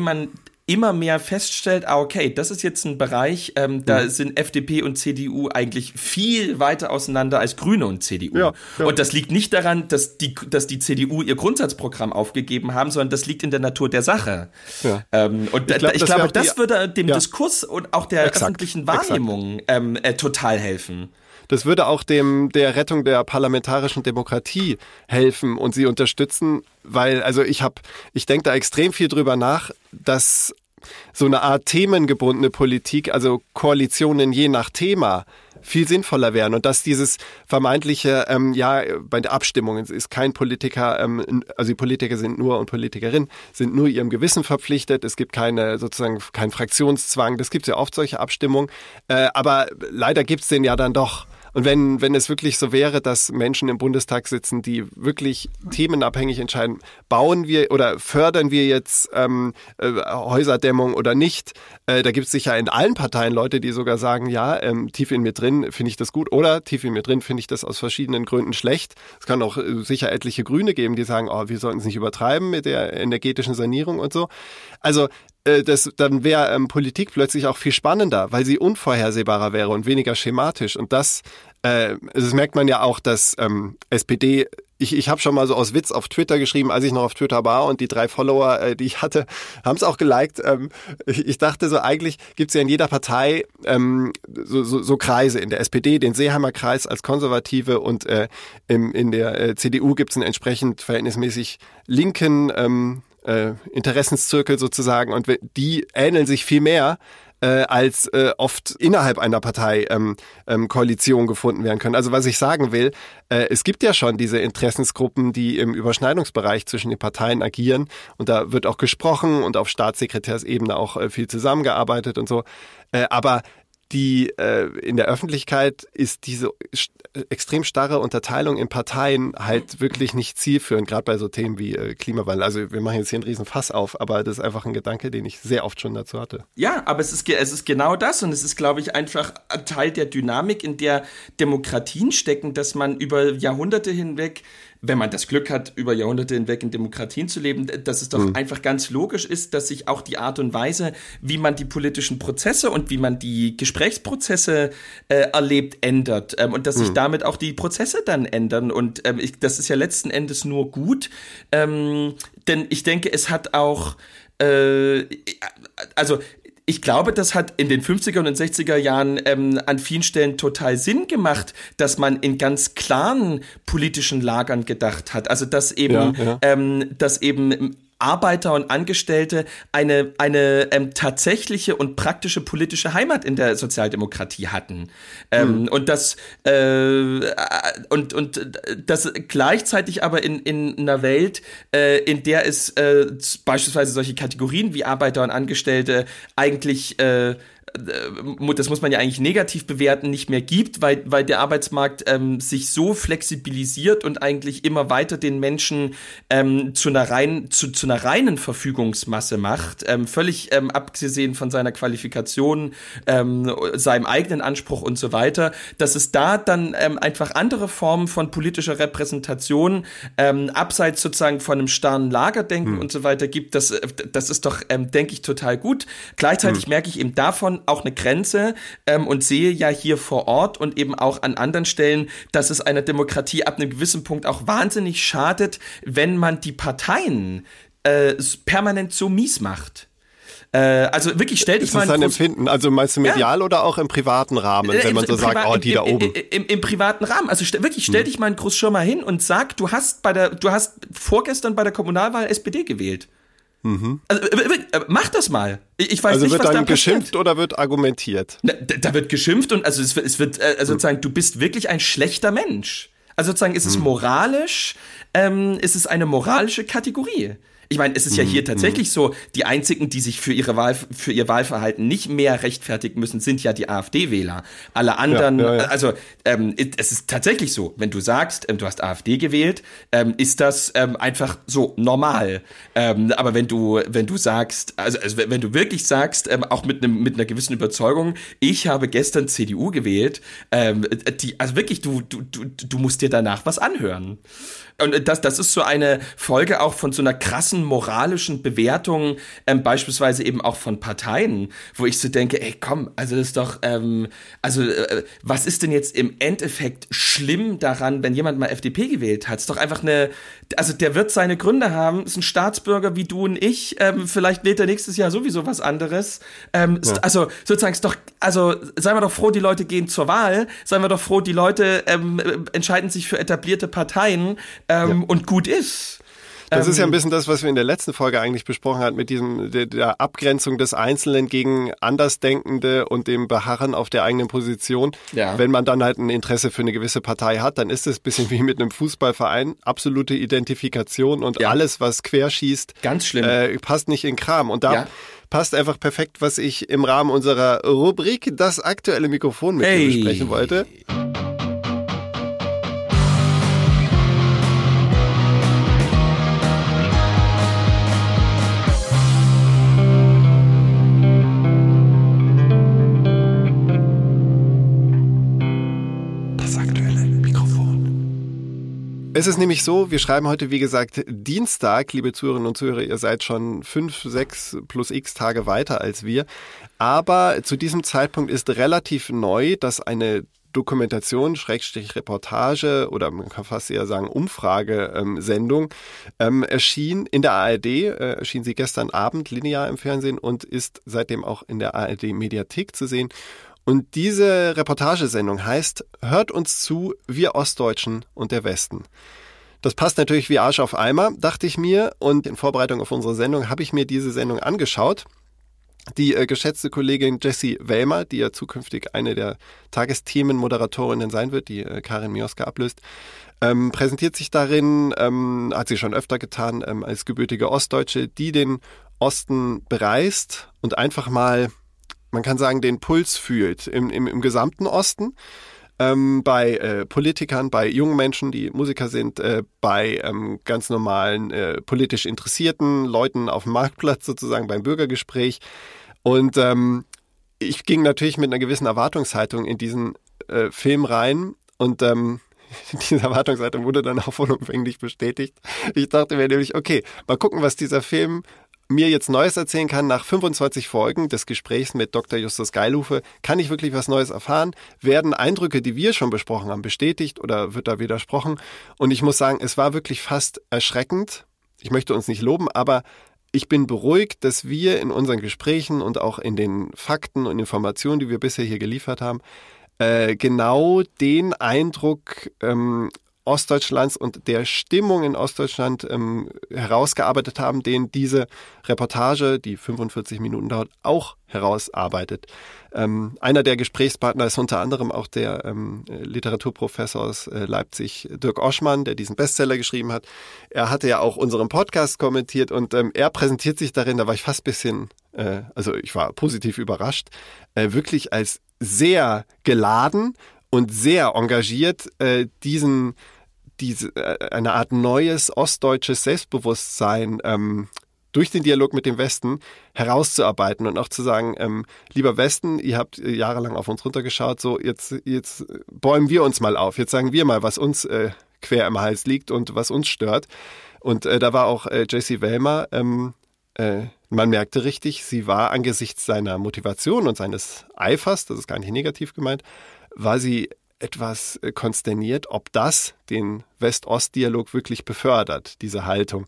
man immer mehr feststellt, okay, das ist jetzt ein Bereich, da sind FDP und CDU eigentlich viel weiter auseinander als Grüne und CDU. Ja, ja. Und das liegt nicht daran, dass die CDU ihr Grundsatzprogramm aufgegeben haben, sondern das liegt in der Natur der Sache. Ja. Und ich glaube, das würde dem Diskurs und auch der öffentlichen Wahrnehmung total helfen. Das würde auch der Rettung der parlamentarischen Demokratie helfen und sie unterstützen, weil, also ich denke da extrem viel drüber nach, dass so eine Art themengebundene Politik, also Koalitionen je nach Thema, viel sinnvoller wären und dass dieses vermeintliche, bei der Abstimmung ist kein Politiker, also die Politiker sind nur und Politikerinnen sind nur ihrem Gewissen verpflichtet, es gibt keinen Fraktionszwang, das gibt es ja oft solche Abstimmungen, aber leider gibt es den ja dann doch. Und wenn es wirklich so wäre, dass Menschen im Bundestag sitzen, die wirklich themenabhängig entscheiden, bauen wir oder fördern wir jetzt Häuserdämmung oder nicht, da gibt es sicher in allen Parteien Leute, die sogar sagen, tief in mir drin finde ich das gut oder tief in mir drin finde ich das aus verschiedenen Gründen schlecht. Es kann auch sicher etliche Grüne geben, die sagen, wir sollten es nicht übertreiben mit der energetischen Sanierung und so. Also dann wäre Politik plötzlich auch viel spannender, weil sie unvorhersehbarer wäre und weniger schematisch. Und das merkt man ja auch, dass SPD, ich habe schon mal so aus Witz auf Twitter geschrieben, als ich noch auf Twitter war und die 3 Follower, die ich hatte, haben es auch geliked. Ich dachte so, eigentlich gibt es ja in jeder Partei so Kreise. In der SPD den Seeheimer Kreis als Konservative und in der CDU gibt es einen entsprechend verhältnismäßig linken Interessenszirkel sozusagen und die ähneln sich viel mehr, als oft innerhalb einer Partei Koalitionen gefunden werden können. Also was ich sagen will, es gibt ja schon diese Interessensgruppen, die im Überschneidungsbereich zwischen den Parteien agieren und da wird auch gesprochen und auf Staatssekretärsebene auch viel zusammengearbeitet und so, aber die in der Öffentlichkeit ist diese extrem starre Unterteilung in Parteien halt wirklich nicht zielführend, gerade bei so Themen wie Klimawandel. Also wir machen jetzt hier einen riesen Fass auf, aber das ist einfach ein Gedanke, den ich sehr oft schon dazu hatte. Ja, aber es ist genau das und es ist, glaube ich, einfach ein Teil der Dynamik, in der Demokratien stecken, dass man über Jahrhunderte hinweg, wenn man das Glück hat, über Jahrhunderte hinweg in Demokratien zu leben, dass es doch einfach ganz logisch ist, dass sich auch die Art und Weise, wie man die politischen Prozesse und wie man die Gesprächsprozesse erlebt, ändert. Und dass sich damit auch die Prozesse dann ändern. Und das ist ja letzten Endes nur gut. Denn ich denke, es hat auch ich glaube, das hat in den 50er und 60er Jahren an vielen Stellen total Sinn gemacht, dass man in ganz klaren politischen Lagern gedacht hat. Also dass eben Arbeiter und Angestellte eine tatsächliche und praktische politische Heimat in der Sozialdemokratie hatten. Und das gleichzeitig aber in einer Welt, in der es beispielsweise solche Kategorien wie Arbeiter und Angestellte eigentlich das muss man ja eigentlich negativ bewerten, nicht mehr gibt, weil der Arbeitsmarkt sich so flexibilisiert und eigentlich immer weiter den Menschen zu einer reinen Verfügungsmasse macht, völlig abgesehen von seiner Qualifikation, seinem eigenen Anspruch und so weiter, dass es da dann einfach andere Formen von politischer Repräsentation abseits sozusagen von einem starren Lagerdenken und so weiter gibt, das ist doch, denke ich, total gut. Gleichzeitig merke ich eben davon auch eine Grenze und sehe ja hier vor Ort und eben auch an anderen Stellen, dass es einer Demokratie ab einem gewissen Punkt auch wahnsinnig schadet, wenn man die Parteien permanent so mies macht. Also wirklich, stell dich ist mal... Ist das dein Empfinden? Also meinst du medial oder auch im privaten Rahmen, wenn man so sagt, da oben? Im privaten Rahmen. Also wirklich, stell dich mal in Großschirma hin und sag, du hast vorgestern bei der Kommunalwahl SPD gewählt. Mhm. Also, mach das mal. Ich weiß also nicht, was da passiert. Also wird dann geschimpft oder wird argumentiert? Da wird geschimpft und also es wird sozusagen, du bist wirklich ein schlechter Mensch. Also sozusagen ist es moralisch, ist es eine moralische Kategorie. Ich meine, es ist ja hier tatsächlich so, die einzigen, die sich für ihr Wahlverhalten nicht mehr rechtfertigen müssen, sind ja die AfD-Wähler. Alle anderen, also es ist tatsächlich so, wenn du sagst, du hast AfD gewählt, ist das einfach so normal. Aber wenn du sagst, also wenn du wirklich sagst, auch mit einer gewissen Überzeugung, ich habe gestern CDU gewählt, wirklich, du musst dir danach was anhören. Und das ist so eine Folge auch von so einer krassen moralischen Bewertung, beispielsweise eben auch von Parteien, wo ich so denke, ey komm, also das ist doch, was ist denn jetzt im Endeffekt schlimm daran, wenn jemand mal FDP gewählt hat? Ist doch einfach der wird seine Gründe haben, ist ein Staatsbürger wie du und ich, vielleicht wählt er nächstes Jahr sowieso was anderes. Also sozusagen ist doch, also seien wir doch froh, die Leute gehen zur Wahl, seien wir doch froh, die Leute entscheiden sich für etablierte Parteien, und gut ist. Das ist ja ein bisschen das, was wir in der letzten Folge eigentlich besprochen hatten, mit der Abgrenzung des Einzelnen gegen Andersdenkende und dem Beharren auf der eigenen Position. Ja. Wenn man dann halt ein Interesse für eine gewisse Partei hat, dann ist es ein bisschen wie mit einem Fußballverein, absolute Identifikation und alles, was querschießt, ganz schlimm, passt nicht in Kram. Und da passt einfach perfekt, was ich im Rahmen unserer Rubrik Das aktuelle Mikrofon mit dir besprechen wollte. Es ist nämlich so, wir schreiben heute, wie gesagt, Dienstag, liebe Zuhörerinnen und Zuhörer, ihr seid schon 5, 6 plus x Tage weiter als wir, aber zu diesem Zeitpunkt ist relativ neu, dass eine Dokumentation, /Reportage oder man kann fast eher sagen Umfragesendung erschien in der ARD, erschien sie gestern Abend linear im Fernsehen und ist seitdem auch in der ARD Mediathek zu sehen. Und diese Reportagesendung heißt Hört uns zu! Wir Ostdeutschen und der Westen. Das passt natürlich wie Arsch auf Eimer, dachte ich mir. Und in Vorbereitung auf unsere Sendung habe ich mir diese Sendung angeschaut. Die geschätzte Kollegin Jessy Wellmer, die ja zukünftig eine der Tagesthemen-Moderatorinnen sein wird, die Karin Miosker ablöst, präsentiert sich darin, hat sie schon öfter getan, als gebürtige Ostdeutsche, die den Osten bereist und einfach mal... Man kann sagen, den Puls fühlt im gesamten Osten, bei Politikern, bei jungen Menschen, die Musiker sind, bei ganz normalen politisch interessierten Leuten auf dem Marktplatz sozusagen, beim Bürgergespräch. Und ich ging natürlich mit einer gewissen Erwartungshaltung in diesen Film rein und diese Erwartungshaltung wurde dann auch vollumfänglich bestätigt. Ich dachte mir nämlich, okay, mal gucken, was dieser Film mir jetzt Neues erzählen kann. Nach 25 Folgen des Gesprächs mit Dr. Justus Geilhofer kann ich wirklich was Neues erfahren. Werden Eindrücke, die wir schon besprochen haben, bestätigt oder wird da widersprochen? Und ich muss sagen, es war wirklich fast erschreckend. Ich möchte uns nicht loben, aber ich bin beruhigt, dass wir in unseren Gesprächen und auch in den Fakten und Informationen, die wir bisher hier geliefert haben, genau den Eindruck Ostdeutschlands und der Stimmung in Ostdeutschland herausgearbeitet haben, den diese Reportage, die 45 Minuten dauert, auch herausarbeitet. Einer der Gesprächspartner ist unter anderem auch der Literaturprofessor aus Leipzig, Dirk Oschmann, der diesen Bestseller geschrieben hat. Er hatte ja auch unseren Podcast kommentiert und er präsentiert sich darin, da war ich fast ein bisschen also ich war positiv überrascht, wirklich als sehr geladen und sehr engagiert eine Art neues ostdeutsches Selbstbewusstsein durch den Dialog mit dem Westen herauszuarbeiten und auch zu sagen, lieber Westen, ihr habt jahrelang auf uns runtergeschaut, so jetzt bäumen wir uns mal auf, jetzt sagen wir mal, was uns quer im Hals liegt und was uns stört. Und da war auch Jessy Wellmer, man merkte richtig, sie war angesichts seiner Motivation und seines Eifers, das ist gar nicht negativ gemeint, war sie etwas konsterniert, ob das den West-Ost-Dialog wirklich befördert, diese Haltung.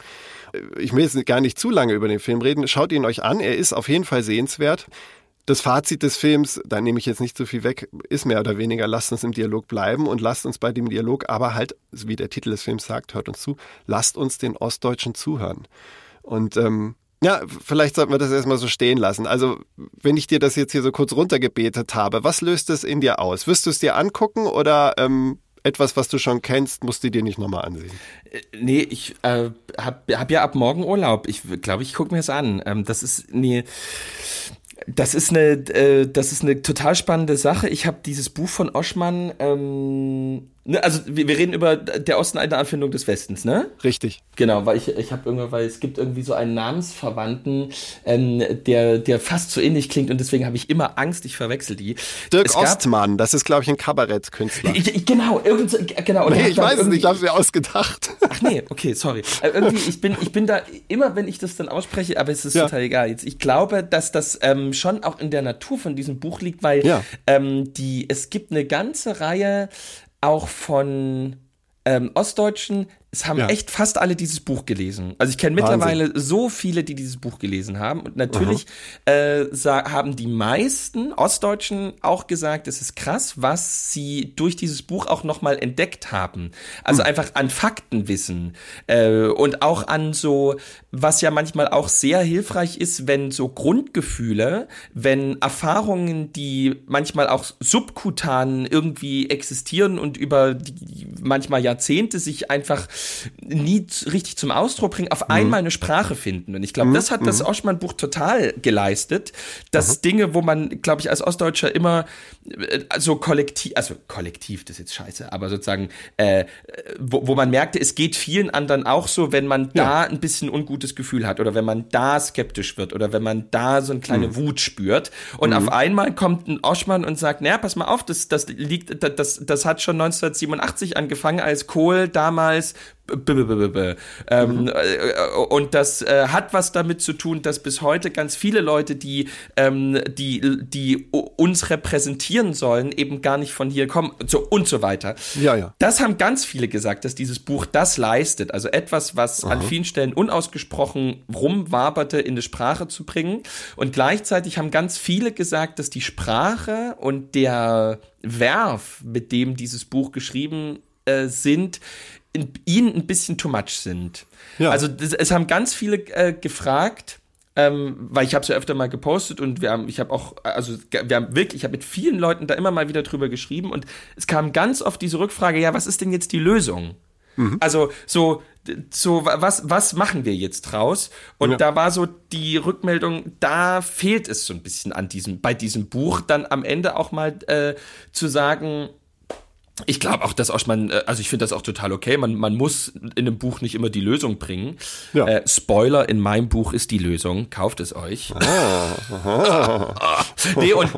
Ich will jetzt gar nicht zu lange über den Film reden. Schaut ihn euch an, er ist auf jeden Fall sehenswert. Das Fazit des Films, da nehme ich jetzt nicht so viel weg, ist mehr oder weniger, lasst uns im Dialog bleiben und lasst uns bei dem Dialog aber halt, wie der Titel des Films sagt, hört uns zu, lasst uns den Ostdeutschen zuhören. Und ja, vielleicht sollten wir das erstmal so stehen lassen. Also, wenn ich dir das jetzt hier so kurz runtergebetet habe, was löst es in dir aus? Wirst du es dir angucken oder etwas, was du schon kennst, musst du dir nicht nochmal ansehen? Nee, ich hab ja ab morgen Urlaub. Ich glaube, ich gucke mir es an. Das ist eine total spannende Sache. Ich habe dieses Buch von Oschmann, also wir reden über Der Osten: eine Erfindung des Westens, ne? Richtig. Genau, weil weil es gibt irgendwie so einen Namensverwandten, der fast so ähnlich klingt und deswegen habe ich immer Angst, ich verwechsel die. Dirk Oschmann, das ist, glaube ich, ein Kabarettkünstler. Genau. Nee, ich weiß es nicht, ich habe es mir ausgedacht. Ach nee, okay, sorry. Ich bin da immer, wenn ich das dann ausspreche, aber es ist total egal. Jetzt, ich glaube, dass das schon auch in der Natur von diesem Buch liegt, weil es gibt eine ganze Reihe auch von Ostdeutschen, es haben echt fast alle dieses Buch gelesen. Also ich kenne mittlerweile so viele, die dieses Buch gelesen haben. Und natürlich haben die meisten Ostdeutschen auch gesagt, es ist krass, was sie durch dieses Buch auch nochmal entdeckt haben. Also einfach an Faktenwissen und auch an so, was ja manchmal auch sehr hilfreich ist, wenn so Grundgefühle, wenn Erfahrungen, die manchmal auch subkutan irgendwie existieren und über die manchmal Jahrzehnte sich einfach nie richtig zum Ausdruck bringen, auf einmal eine Sprache finden. Und ich glaube, das hat das Oschmann-Buch total geleistet, dass Dinge, wo man, glaube ich, als Ostdeutscher immer so kollektiv, das ist jetzt scheiße, aber sozusagen, wo man merkte, es geht vielen anderen auch so, wenn man da ein bisschen ungutes Gefühl hat oder wenn man da skeptisch wird oder wenn man da so eine kleine Wut spürt. Und auf einmal kommt ein Oschmann und sagt, naja, pass mal auf, das hat schon 1987 angefangen, als Kohl damals und das hat was damit zu tun, dass bis heute ganz viele Leute, die uns repräsentieren sollen, eben gar nicht von hier kommen und so weiter. Ja. Das haben ganz viele gesagt, dass dieses Buch das leistet. Also etwas, was an vielen Stellen unausgesprochen rumwaberte, in eine Sprache zu bringen. Und gleichzeitig haben ganz viele gesagt, dass die Sprache und der Werf, mit dem dieses Buch geschrieben sind, ihnen ein bisschen too much sind. Ja. Also es haben ganz viele gefragt, weil ich habe es ja öfter mal gepostet und ich habe mit vielen Leuten da immer mal wieder drüber geschrieben und es kam ganz oft diese Rückfrage, ja, was ist denn jetzt die Lösung? Also so was machen wir jetzt draus? Und da war so die Rückmeldung, da fehlt es so ein bisschen an bei diesem Buch dann am Ende auch mal zu sagen, ich glaube auch, dass Oschmann, also ich finde das auch total okay, man muss in einem Buch nicht immer die Lösung bringen. Ja. Spoiler, in meinem Buch ist die Lösung, kauft es euch. Nee, und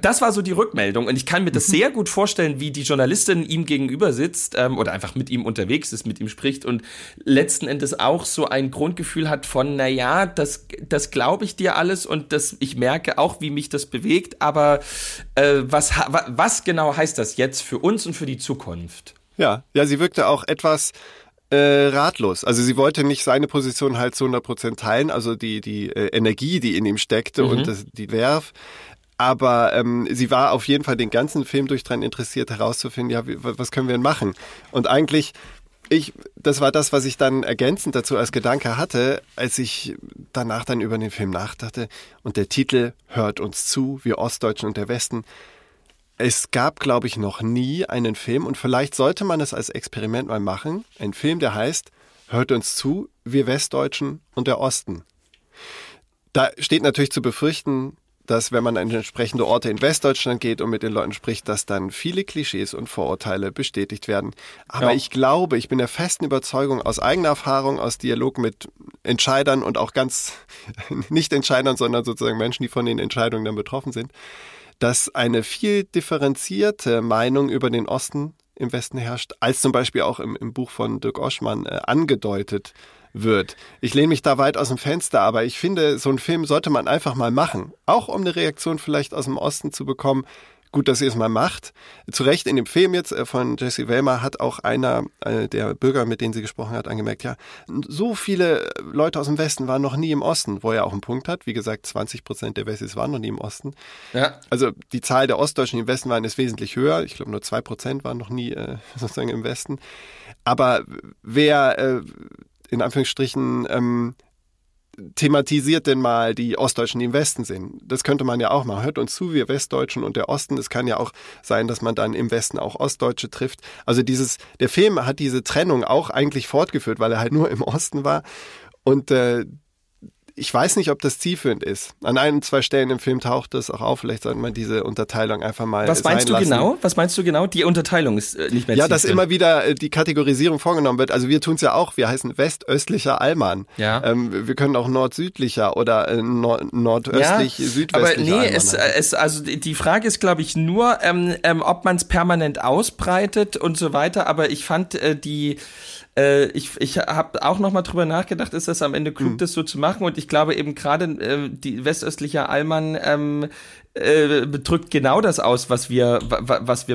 das war so die Rückmeldung und ich kann mir das sehr gut vorstellen, wie die Journalistin ihm gegenüber sitzt oder einfach mit ihm unterwegs ist, mit ihm spricht und letzten Endes auch so ein Grundgefühl hat von, naja, das glaube ich dir alles und ich merke auch, wie mich das bewegt, aber was genau heißt das jetzt für uns und für die Zukunft? Ja, sie wirkte auch etwas ratlos. Also sie wollte nicht seine Position halt zu 100% teilen, also die Energie, die in ihm steckte und die Werf. Aber sie war auf jeden Fall den ganzen Film durch daran interessiert, herauszufinden, ja, was können wir denn machen? Und eigentlich, das war das, was ich dann ergänzend dazu als Gedanke hatte, als ich danach dann über den Film nachdachte. Und der Titel Hört uns zu, wir Ostdeutschen und der Westen. Es gab, glaube ich, noch nie einen Film, und vielleicht sollte man es als Experiment mal machen, einen Film, der heißt Hört uns zu, wir Westdeutschen und der Osten. Da steht natürlich zu befürchten, dass wenn man an entsprechende Orte in Westdeutschland geht und mit den Leuten spricht, dass dann viele Klischees und Vorurteile bestätigt werden. Aber ich glaube, ich bin der festen Überzeugung aus eigener Erfahrung, aus Dialog mit Entscheidern und auch ganz nicht Entscheidern, sondern sozusagen Menschen, die von den Entscheidungen dann betroffen sind, dass eine viel differenzierte Meinung über den Osten im Westen herrscht, als zum Beispiel auch im Buch von Dirk Oschmann angedeutet wird. Ich lehne mich da weit aus dem Fenster, aber ich finde, so einen Film sollte man einfach mal machen. Auch um eine Reaktion vielleicht aus dem Osten zu bekommen. Gut, dass ihr es mal macht. Zu Recht, in dem Film jetzt von Jessy Wellmer hat auch einer der Bürger, mit denen sie gesprochen hat, angemerkt, ja, so viele Leute aus dem Westen waren noch nie im Osten, wo er auch einen Punkt hat. Wie gesagt, 20% der Wessis waren noch nie im Osten. Ja. Also die Zahl der Ostdeutschen, die im Westen waren, ist wesentlich höher. Ich glaube, nur 2% waren noch nie sozusagen im Westen. Aber wer... in Anführungsstrichen thematisiert denn mal die Ostdeutschen, die im Westen sind. Das könnte man ja auch mal. Hört uns zu, wir Westdeutschen und der Osten. Es kann ja auch sein, dass man dann im Westen auch Ostdeutsche trifft. Also der Film hat diese Trennung auch eigentlich fortgeführt, weil er halt nur im Osten war. Und ich weiß nicht, ob das zielführend ist. An ein, zwei Stellen im Film taucht das auch auf. Vielleicht sollte man diese Unterteilung einfach mal sein lassen. Was meinst du genau? Die Unterteilung ist nicht mehr zielführend. Ja, dass immer wieder die Kategorisierung vorgenommen wird. Also wir tun es ja auch. Wir heißen west-östlicher Alman. Ja. Wir können auch nord-südlicher oder nordöstlich-südwestlicher Alman. Aber nee, also die Frage ist, glaube ich, nur, ob man es permanent ausbreitet und so weiter. Aber ich fand ich habe auch nochmal drüber nachgedacht, ist das am Ende klug, das so zu machen? Und ich glaube eben gerade die westöstliche Alman drückt genau das aus, was wir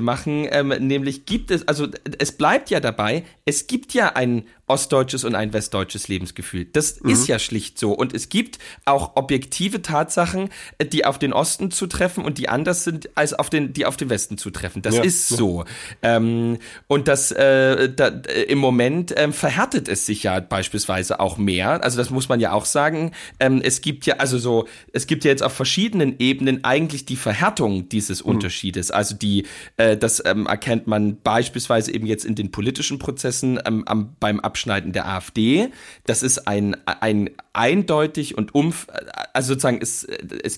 machen. Nämlich gibt es, also es bleibt ja dabei, es gibt ja ein ostdeutsches und ein westdeutsches Lebensgefühl. Das ist ja schlicht so. Und es gibt auch objektive Tatsachen, die auf den Osten zutreffen und die anders sind, als die auf den Westen zutreffen. Das ist so. Und das im Moment verhärtet es sich ja beispielsweise auch mehr. Also das muss man ja auch sagen. Es gibt ja jetzt auf verschiedenen Ebenen eigentlich die Verhärtung dieses Unterschiedes. Also das erkennt man beispielsweise eben jetzt in den politischen Prozessen beim Abschneiden der AfD. Das ist ein eindeutig und sozusagen es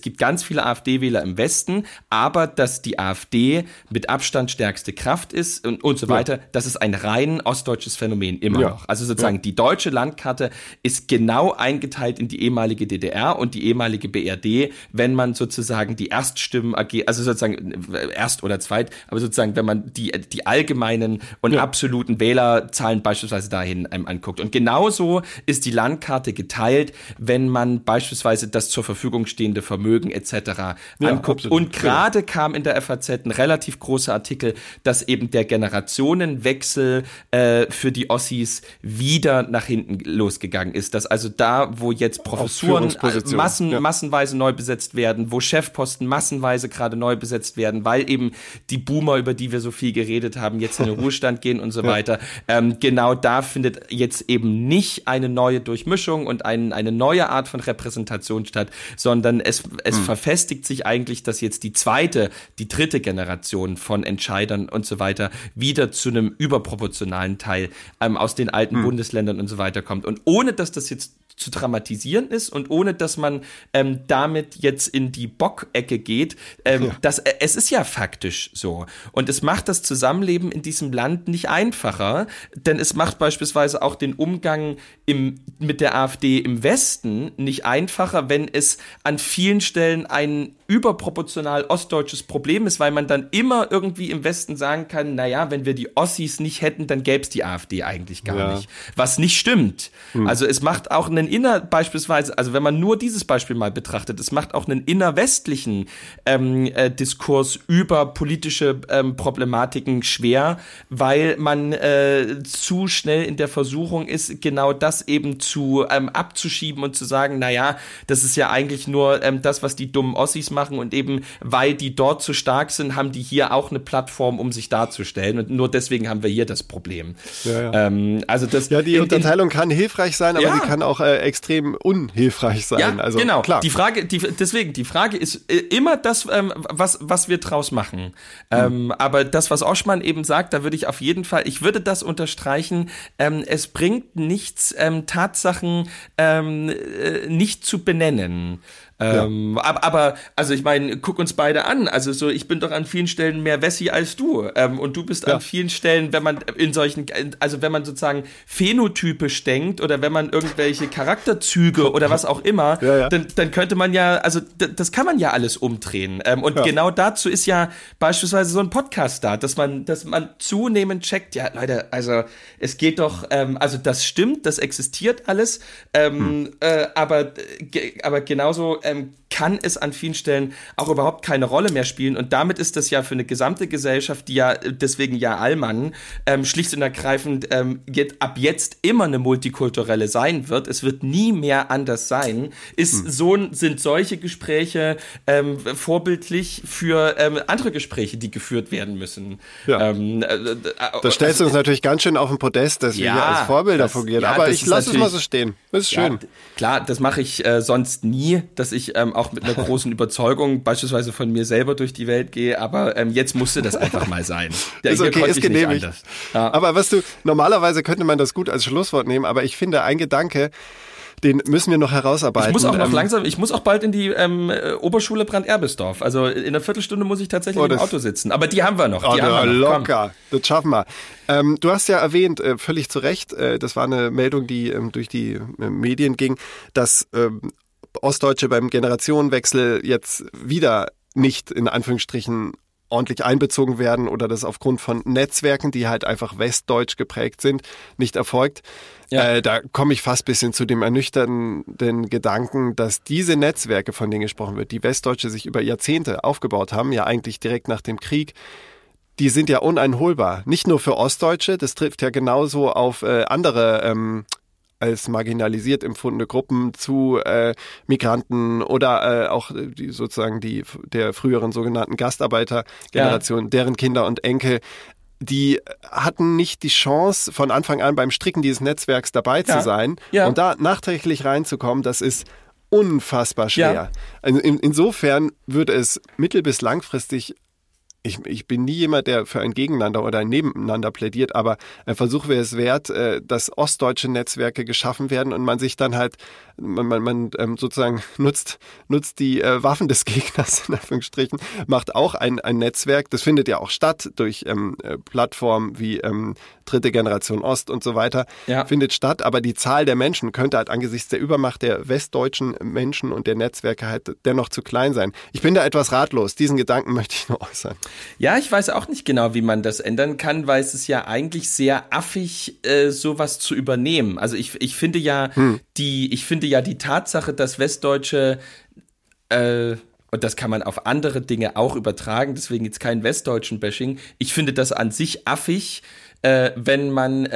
gibt ganz viele AfD-Wähler im Westen, aber dass die AfD mit Abstand stärkste Kraft ist und so weiter, das ist ein rein ostdeutsches Phänomen immer noch. Also sozusagen die deutsche Landkarte ist genau eingeteilt in die ehemalige DDR und die ehemalige BRD, wenn man sozusagen die Erststimmen, also sozusagen Erst- oder Zweit, aber sozusagen wenn man die allgemeinen und absoluten Wählerzahlen beispielsweise dahin einem anguckt. Und genauso ist die Landkarte geteilt, wenn man beispielsweise das zur Verfügung stehende Vermögen etc. anguckt. Absolut. Und gerade kam in der FAZ ein relativ großer Artikel, dass eben der Generationenwechsel für die Ossis wieder nach hinten losgegangen ist. Dass also da, wo jetzt Professuren massenweise neu besetzt werden, wo Chefposten massenweise gerade neu besetzt werden, weil eben die Boomer, über die wir so viel geredet haben, jetzt in den Ruhestand gehen und so weiter. Genau da findet jetzt eben nicht eine neue Durchmischung und eine neue Art von Repräsentation statt, sondern es verfestigt sich eigentlich, dass jetzt die dritte Generation von Entscheidern und so weiter wieder zu einem überproportionalen Teil aus den alten Bundesländern und so weiter kommt. Und ohne, dass das jetzt zu dramatisieren ist und ohne, dass man damit jetzt in die Bockecke geht. Es ist ja faktisch so. Und es macht das Zusammenleben in diesem Land nicht einfacher, denn es macht beispielsweise auch den Umgang mit der AfD im Westen nicht einfacher, wenn es an vielen Stellen ein überproportional ostdeutsches Problem ist, weil man dann immer irgendwie im Westen sagen kann, naja, wenn wir die Ossis nicht hätten, dann gäbe es die AfD eigentlich gar nicht. Was nicht stimmt. Also es macht auch einen beispielsweise, also wenn man nur dieses Beispiel mal betrachtet, es macht auch einen innerwestlichen Diskurs über politische Problematiken schwer, weil man zu schnell in der Versuchung ist, genau das eben abzuschieben und zu sagen, naja, das ist ja eigentlich nur das, was die dummen Ossis machen und eben, weil die dort so stark sind, haben die hier auch eine Plattform, um sich darzustellen und nur deswegen haben wir hier das Problem. Also das die Unterteilung kann hilfreich sein, aber die kann auch extrem unhilfreich sein. Ja, also, genau. Klar. Die Frage ist immer das, was wir draus machen. Aber das, was Oschmann eben sagt, da würde ich auf jeden Fall, ich würde das unterstreichen, es bringt nichts, Tatsachen nicht zu benennen. Ja. Also ich meine, guck uns beide an. Also so, ich bin doch an vielen Stellen mehr Wessi als du. Und du bist an vielen Stellen, wenn man in solchen, also wenn man sozusagen phänotypisch denkt oder wenn man irgendwelche Charakterzüge oder was auch immer, dann könnte man ja, also das kann man ja alles umdrehen. Genau dazu ist ja beispielsweise so ein Podcast da, dass man zunehmend checkt, ja Leute, also es geht doch, also das stimmt, das existiert alles, aber genauso kann es an vielen Stellen auch überhaupt keine Rolle mehr spielen. Und damit ist das ja für eine gesamte Gesellschaft, die ja deswegen ja Alman schlicht und ergreifend ab jetzt immer eine multikulturelle sein wird. Es wird nie mehr anders sein. Sind solche Gespräche vorbildlich für andere Gespräche, die geführt werden müssen. Ja. Das stellst du uns natürlich ganz schön auf den Podest, dass wir hier als Vorbilder fungieren. Ja, aber ich lasse es mal so stehen. Das ist schön. Ja, klar, das mache ich sonst nie, dass ich auch mit einer großen Überzeugung beispielsweise von mir selber durch die Welt gehe, aber jetzt musste das einfach mal sein. Ist okay, ist genehmigt. Ja. Aber normalerweise könnte man das gut als Schlusswort nehmen, aber ich finde, ein Gedanke, den müssen wir noch herausarbeiten. Ich muss auch bald in die Oberschule Brand-Erbisdorf. Also in einer Viertelstunde muss ich tatsächlich im Auto sitzen. Aber die haben wir noch. Locker. Komm. Das schaffen wir. Du hast ja erwähnt, völlig zu Recht, das war eine Meldung, die durch die Medien ging, dass Ostdeutsche beim Generationenwechsel jetzt wieder nicht in Anführungsstrichen ordentlich einbezogen werden oder das aufgrund von Netzwerken, die halt einfach westdeutsch geprägt sind, nicht erfolgt. Ja. Da komme ich fast ein bisschen zu dem ernüchternden Gedanken, dass diese Netzwerke, von denen gesprochen wird, die Westdeutsche sich über Jahrzehnte aufgebaut haben, ja eigentlich direkt nach dem Krieg, die sind ja uneinholbar. Nicht nur für Ostdeutsche, das trifft ja genauso auf andere als marginalisiert empfundene Gruppen zu Migranten oder auch der früheren sogenannten Gastarbeitergeneration, deren Kinder und Enkel, die hatten nicht die Chance, von Anfang an beim Stricken dieses Netzwerks dabei zu sein und da nachträglich reinzukommen, das ist unfassbar schwer. Ja. Insofern würde es mittel- bis langfristig, ich bin nie jemand, der für ein Gegeneinander oder ein Nebeneinander plädiert, aber ein Versuch wäre es wert, dass ostdeutsche Netzwerke geschaffen werden und man sich dann halt, man sozusagen nutzt die Waffen des Gegners, in Anführungsstrichen, macht auch ein Netzwerk, das findet ja auch statt durch Plattformen wie Dritte Generation Ost und so weiter, findet statt, aber die Zahl der Menschen könnte halt angesichts der Übermacht der westdeutschen Menschen und der Netzwerke halt dennoch zu klein sein. Ich bin da etwas ratlos, diesen Gedanken möchte ich nur äußern. Ja, ich weiß auch nicht genau, wie man das ändern kann, weil es ist ja eigentlich sehr affig, sowas zu übernehmen. Also ich finde ja die Tatsache, dass Westdeutsche, und das kann man auf andere Dinge auch übertragen, deswegen jetzt kein westdeutschen Bashing, ich finde das an sich affig, wenn man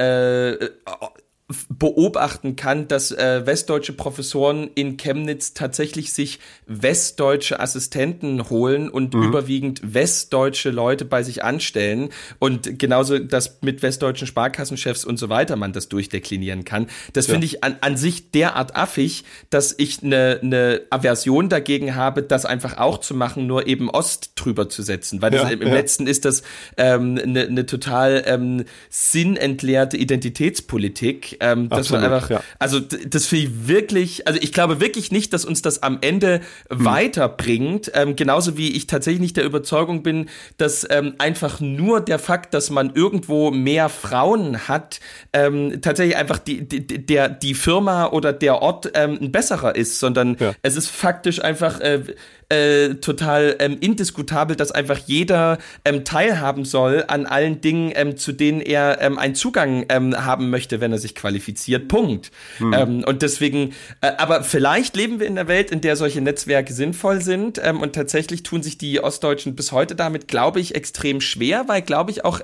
beobachten kann, dass westdeutsche Professoren in Chemnitz tatsächlich sich westdeutsche Assistenten holen und überwiegend westdeutsche Leute bei sich anstellen und genauso, dass mit westdeutschen Sparkassenchefs und so weiter man das durchdeklinieren kann. Das finde ich an sich derart affig, dass ich eine Aversion dagegen habe, das einfach auch zu machen, nur eben Ost drüber zu setzen, weil das, im Letzten ist das eine total sinnentleerte Identitätspolitik, dass man einfach, also das finde ich wirklich, also ich glaube wirklich nicht, dass uns das am Ende weiterbringt, genauso wie ich tatsächlich nicht der Überzeugung bin, dass einfach nur der Fakt, dass man irgendwo mehr Frauen hat, tatsächlich einfach die Firma oder der Ort ein besserer ist, sondern es ist faktisch einfach total indiskutabel, dass einfach jeder teilhaben soll an allen Dingen, zu denen er einen Zugang haben möchte, wenn er sich qualifiziert. Punkt. Und deswegen, aber vielleicht leben wir in einer Welt, in der solche Netzwerke sinnvoll sind, und tatsächlich tun sich die Ostdeutschen bis heute damit, glaube ich, extrem schwer, weil, glaube ich, auch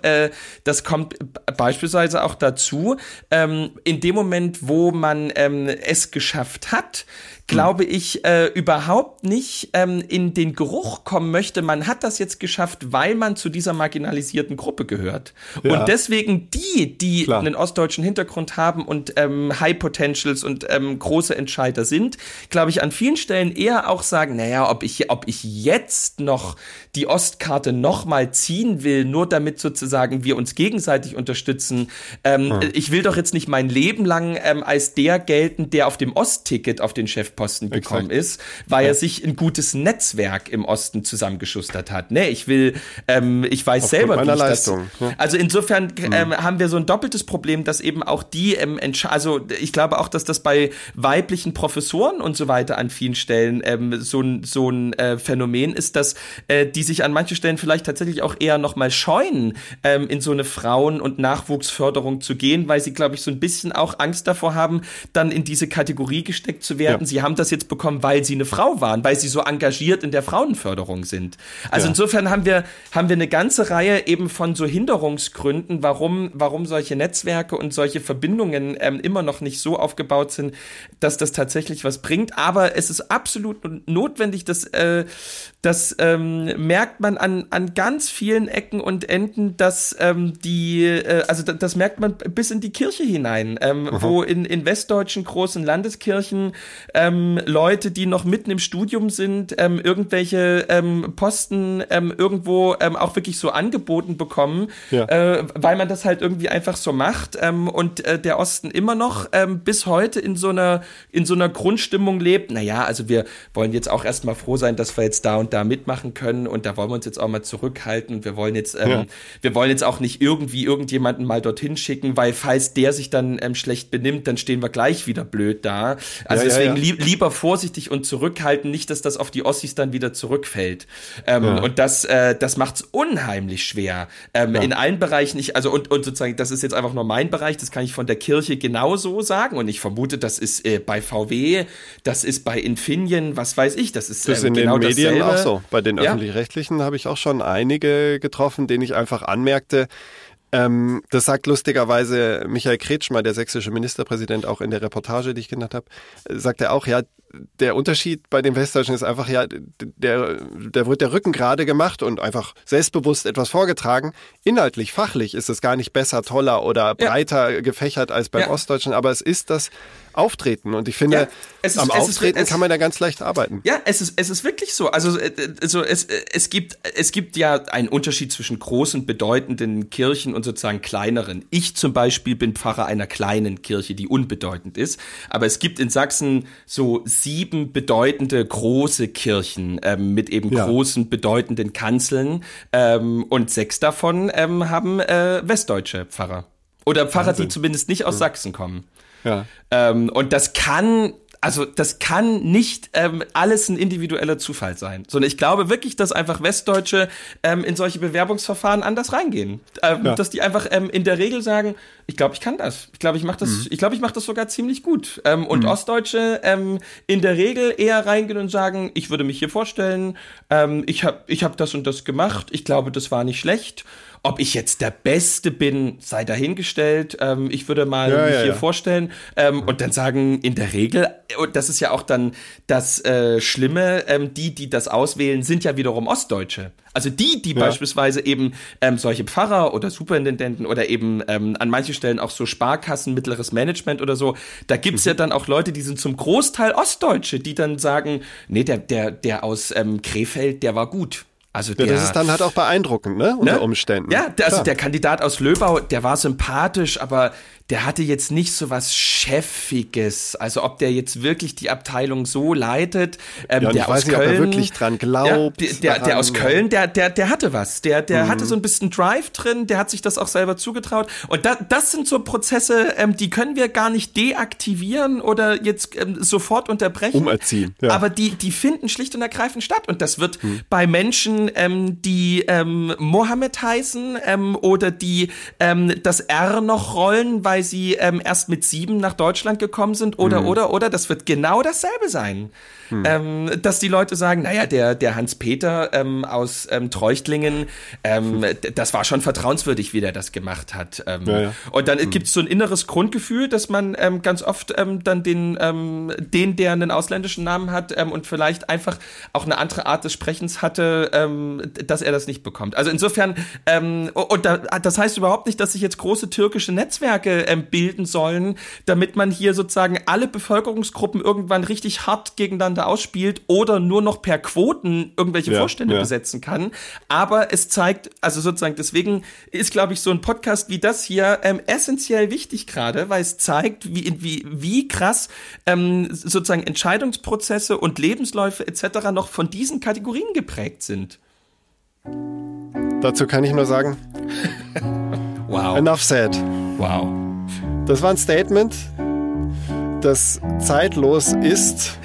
das kommt beispielsweise auch dazu, in dem Moment, wo man es geschafft hat, glaube ich, überhaupt nicht in den Geruch kommen möchte, man hat das jetzt geschafft, weil man zu dieser marginalisierten Gruppe gehört. Ja. Und deswegen die Klar. einen ostdeutschen Hintergrund haben und High Potentials und große Entscheider sind, glaube ich, an vielen Stellen eher auch sagen, naja, ob ich jetzt noch die Ostkarte nochmal ziehen will, nur damit sozusagen wir uns gegenseitig unterstützen. Ich will doch jetzt nicht mein Leben lang als der gelten, der auf dem Ostticket auf den Chefposten gekommen ist, weil er sich ein gutes Netzwerk im Osten zusammengeschustert hat. Nee, ich will, ich weiß auf selber, wie ich Leistung. Das... Ja. Also insofern haben wir so ein doppeltes Problem, dass eben auch die, also ich glaube auch, dass das bei weiblichen Professoren und so weiter an vielen Stellen so ein Phänomen ist, dass die sich an manchen Stellen vielleicht tatsächlich auch eher nochmal scheuen, in so eine Frauen- und Nachwuchsförderung zu gehen, weil sie, glaube ich, so ein bisschen auch Angst davor haben, dann in diese Kategorie gesteckt zu werden. Ja. Sie haben das jetzt bekommen, weil sie eine Frau waren, weil sie so engagiert in der Frauenförderung sind. Also insofern haben wir eine ganze Reihe eben von so Hinderungsgründen, warum solche Netzwerke und solche Verbindungen immer noch nicht so aufgebaut sind, dass das tatsächlich was bringt. Aber es ist absolut notwendig, dass merkt man an ganz vielen Ecken und Enden, dass das merkt man bis in die Kirche hinein, wo in westdeutschen großen Landeskirchen Leute, die noch mitten im Studium sind, irgendwelche Posten irgendwo auch wirklich so angeboten bekommen, weil man das halt irgendwie einfach so macht, und der Osten immer noch bis heute in so einer Grundstimmung lebt. Naja, also wir wollen jetzt auch erstmal froh sein, dass wir jetzt da und da mitmachen können und da wollen wir uns jetzt auch mal zurückhalten. Wir wollen jetzt auch nicht irgendwie irgendjemanden mal dorthin schicken, weil falls der sich dann schlecht benimmt, dann stehen wir gleich wieder blöd da. Also lieber vorsichtig und zurückhalten, nicht, dass das auf die Ossis dann wieder zurückfällt. Und das macht's unheimlich schwer. In allen Bereichen, und sozusagen, das ist jetzt einfach nur mein Bereich, das kann ich von der Kirche genauso sagen und ich vermute, das ist bei VW, das ist bei Infineon, was weiß ich, das ist genau dasselbe. Medien auch so. Bei den Öffentlich-Rechtlichen habe ich auch schon einige getroffen, denen ich einfach anmerkte, das sagt lustigerweise Michael Kretschmer, der sächsische Ministerpräsident, auch in der Reportage, die ich genannt habe, sagt er auch, der Unterschied bei den Westdeutschen ist einfach, der wird der Rücken gerade gemacht und einfach selbstbewusst etwas vorgetragen. Inhaltlich, fachlich ist es gar nicht besser, toller oder breiter gefächert als beim Ostdeutschen, aber es ist das Auftreten und ich finde, am Auftreten kann man da ganz leicht arbeiten. Ja, es ist wirklich so. Also es gibt ja einen Unterschied zwischen großen, bedeutenden Kirchen und sozusagen kleineren. Ich zum Beispiel bin Pfarrer einer kleinen Kirche, die unbedeutend ist, aber es gibt in Sachsen so 7 bedeutende große Kirchen mit eben großen, bedeutenden Kanzeln und 6 davon haben westdeutsche Pfarrer. Oder Pfarrer, die zumindest nicht aus Sachsen kommen. Ja. Und das kann nicht alles ein individueller Zufall sein, sondern ich glaube wirklich, dass einfach Westdeutsche in solche Bewerbungsverfahren anders reingehen, dass die einfach in der Regel sagen, ich glaube, ich kann das, ich glaube, ich mache das, ich glaube, ich mache das sogar ziemlich gut, und Ostdeutsche in der Regel eher reingehen und sagen, ich würde mich hier vorstellen, ich habe das und das gemacht, ich glaube, das war nicht schlecht. Ob ich jetzt der Beste bin, sei dahingestellt. Ich würde mal mich hier vorstellen und dann sagen, in der Regel, und das ist ja auch dann das Schlimme, die das auswählen, sind ja wiederum Ostdeutsche. Also die beispielsweise eben solche Pfarrer oder Superintendenten oder eben an manchen Stellen auch so Sparkassen, mittleres Management oder so, da gibt's ja dann auch Leute, die sind zum Großteil Ostdeutsche, die dann sagen, nee, der aus Krefeld, der war gut. Also das ist dann halt auch beeindruckend, ne? Unter Umständen. Ja, also der Kandidat aus Löbau, der war sympathisch, aber der hatte jetzt nicht so was Chefiges. Also ob der jetzt wirklich die Abteilung so leitet, der aus Köln, ob er wirklich dran glaubt. Der aus Köln, der hatte was. Der hatte so ein bisschen Drive drin, der hat sich das auch selber zugetraut. Und das sind so Prozesse, die können wir gar nicht deaktivieren oder jetzt sofort unterbrechen. Umerziehen. Ja. Aber die finden schlicht und ergreifend statt. Und das wird bei Menschen, die Mohammed heißen oder die das R noch rollen, weil weil sie erst mit 7 nach Deutschland gekommen sind oder. Das wird genau dasselbe sein. Dass die Leute sagen, naja, der Hans-Peter aus Treuchtlingen, das war schon vertrauenswürdig, wie der das gemacht hat. Und dann gibt es so ein inneres Grundgefühl, dass man ganz oft dann den, der einen ausländischen Namen hat und vielleicht einfach auch eine andere Art des Sprechens hatte, dass er das nicht bekommt. Also insofern, und das heißt überhaupt nicht, dass sich jetzt große türkische Netzwerke bilden sollen, damit man hier sozusagen alle Bevölkerungsgruppen irgendwann richtig hart gegeneinander ausspielt oder nur noch per Quoten irgendwelche Vorstände besetzen kann. Aber es zeigt, also sozusagen, deswegen ist, glaube ich, so ein Podcast wie das hier essentiell wichtig gerade, weil es zeigt, wie krass sozusagen Entscheidungsprozesse und Lebensläufe etc. noch von diesen Kategorien geprägt sind. Dazu kann ich nur sagen, wow. Enough said. Wow. Das war ein Statement, das zeitlos ist.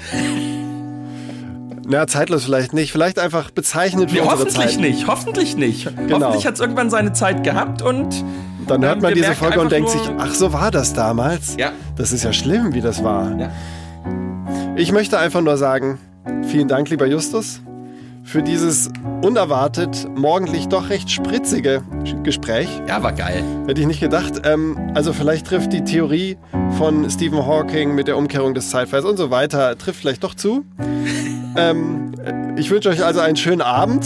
Na, zeitlos vielleicht nicht. Vielleicht einfach bezeichnet wie unsere Zeit. Hoffentlich nicht. Genau. Hoffentlich hat es irgendwann seine Zeit gehabt und dann hört man diese Folge und denkt sich, ach, so war das damals. Ja. Das ist ja schlimm, wie das war. Ja. Ich möchte einfach nur sagen, vielen Dank, lieber Justus, für dieses unerwartet, morgendlich doch recht spritzige Gespräch. Ja, war geil. Hätte ich nicht gedacht. Also vielleicht trifft die Theorie von Stephen Hawking mit der Umkehrung des Zeitfalls und so weiter, trifft vielleicht doch zu. Ich wünsche euch also einen schönen Abend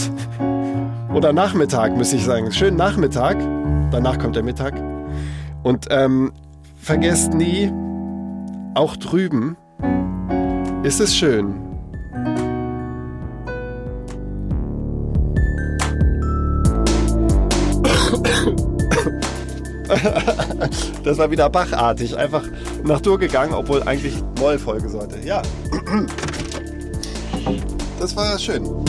oder Nachmittag, müsste ich sagen. Schönen Nachmittag. Danach kommt der Mittag. Und vergesst nie, auch drüben ist es schön. Das war wieder bachartig, einfach nach Dur gegangen, obwohl eigentlich Moll folgen sollte. Ja, das war schön.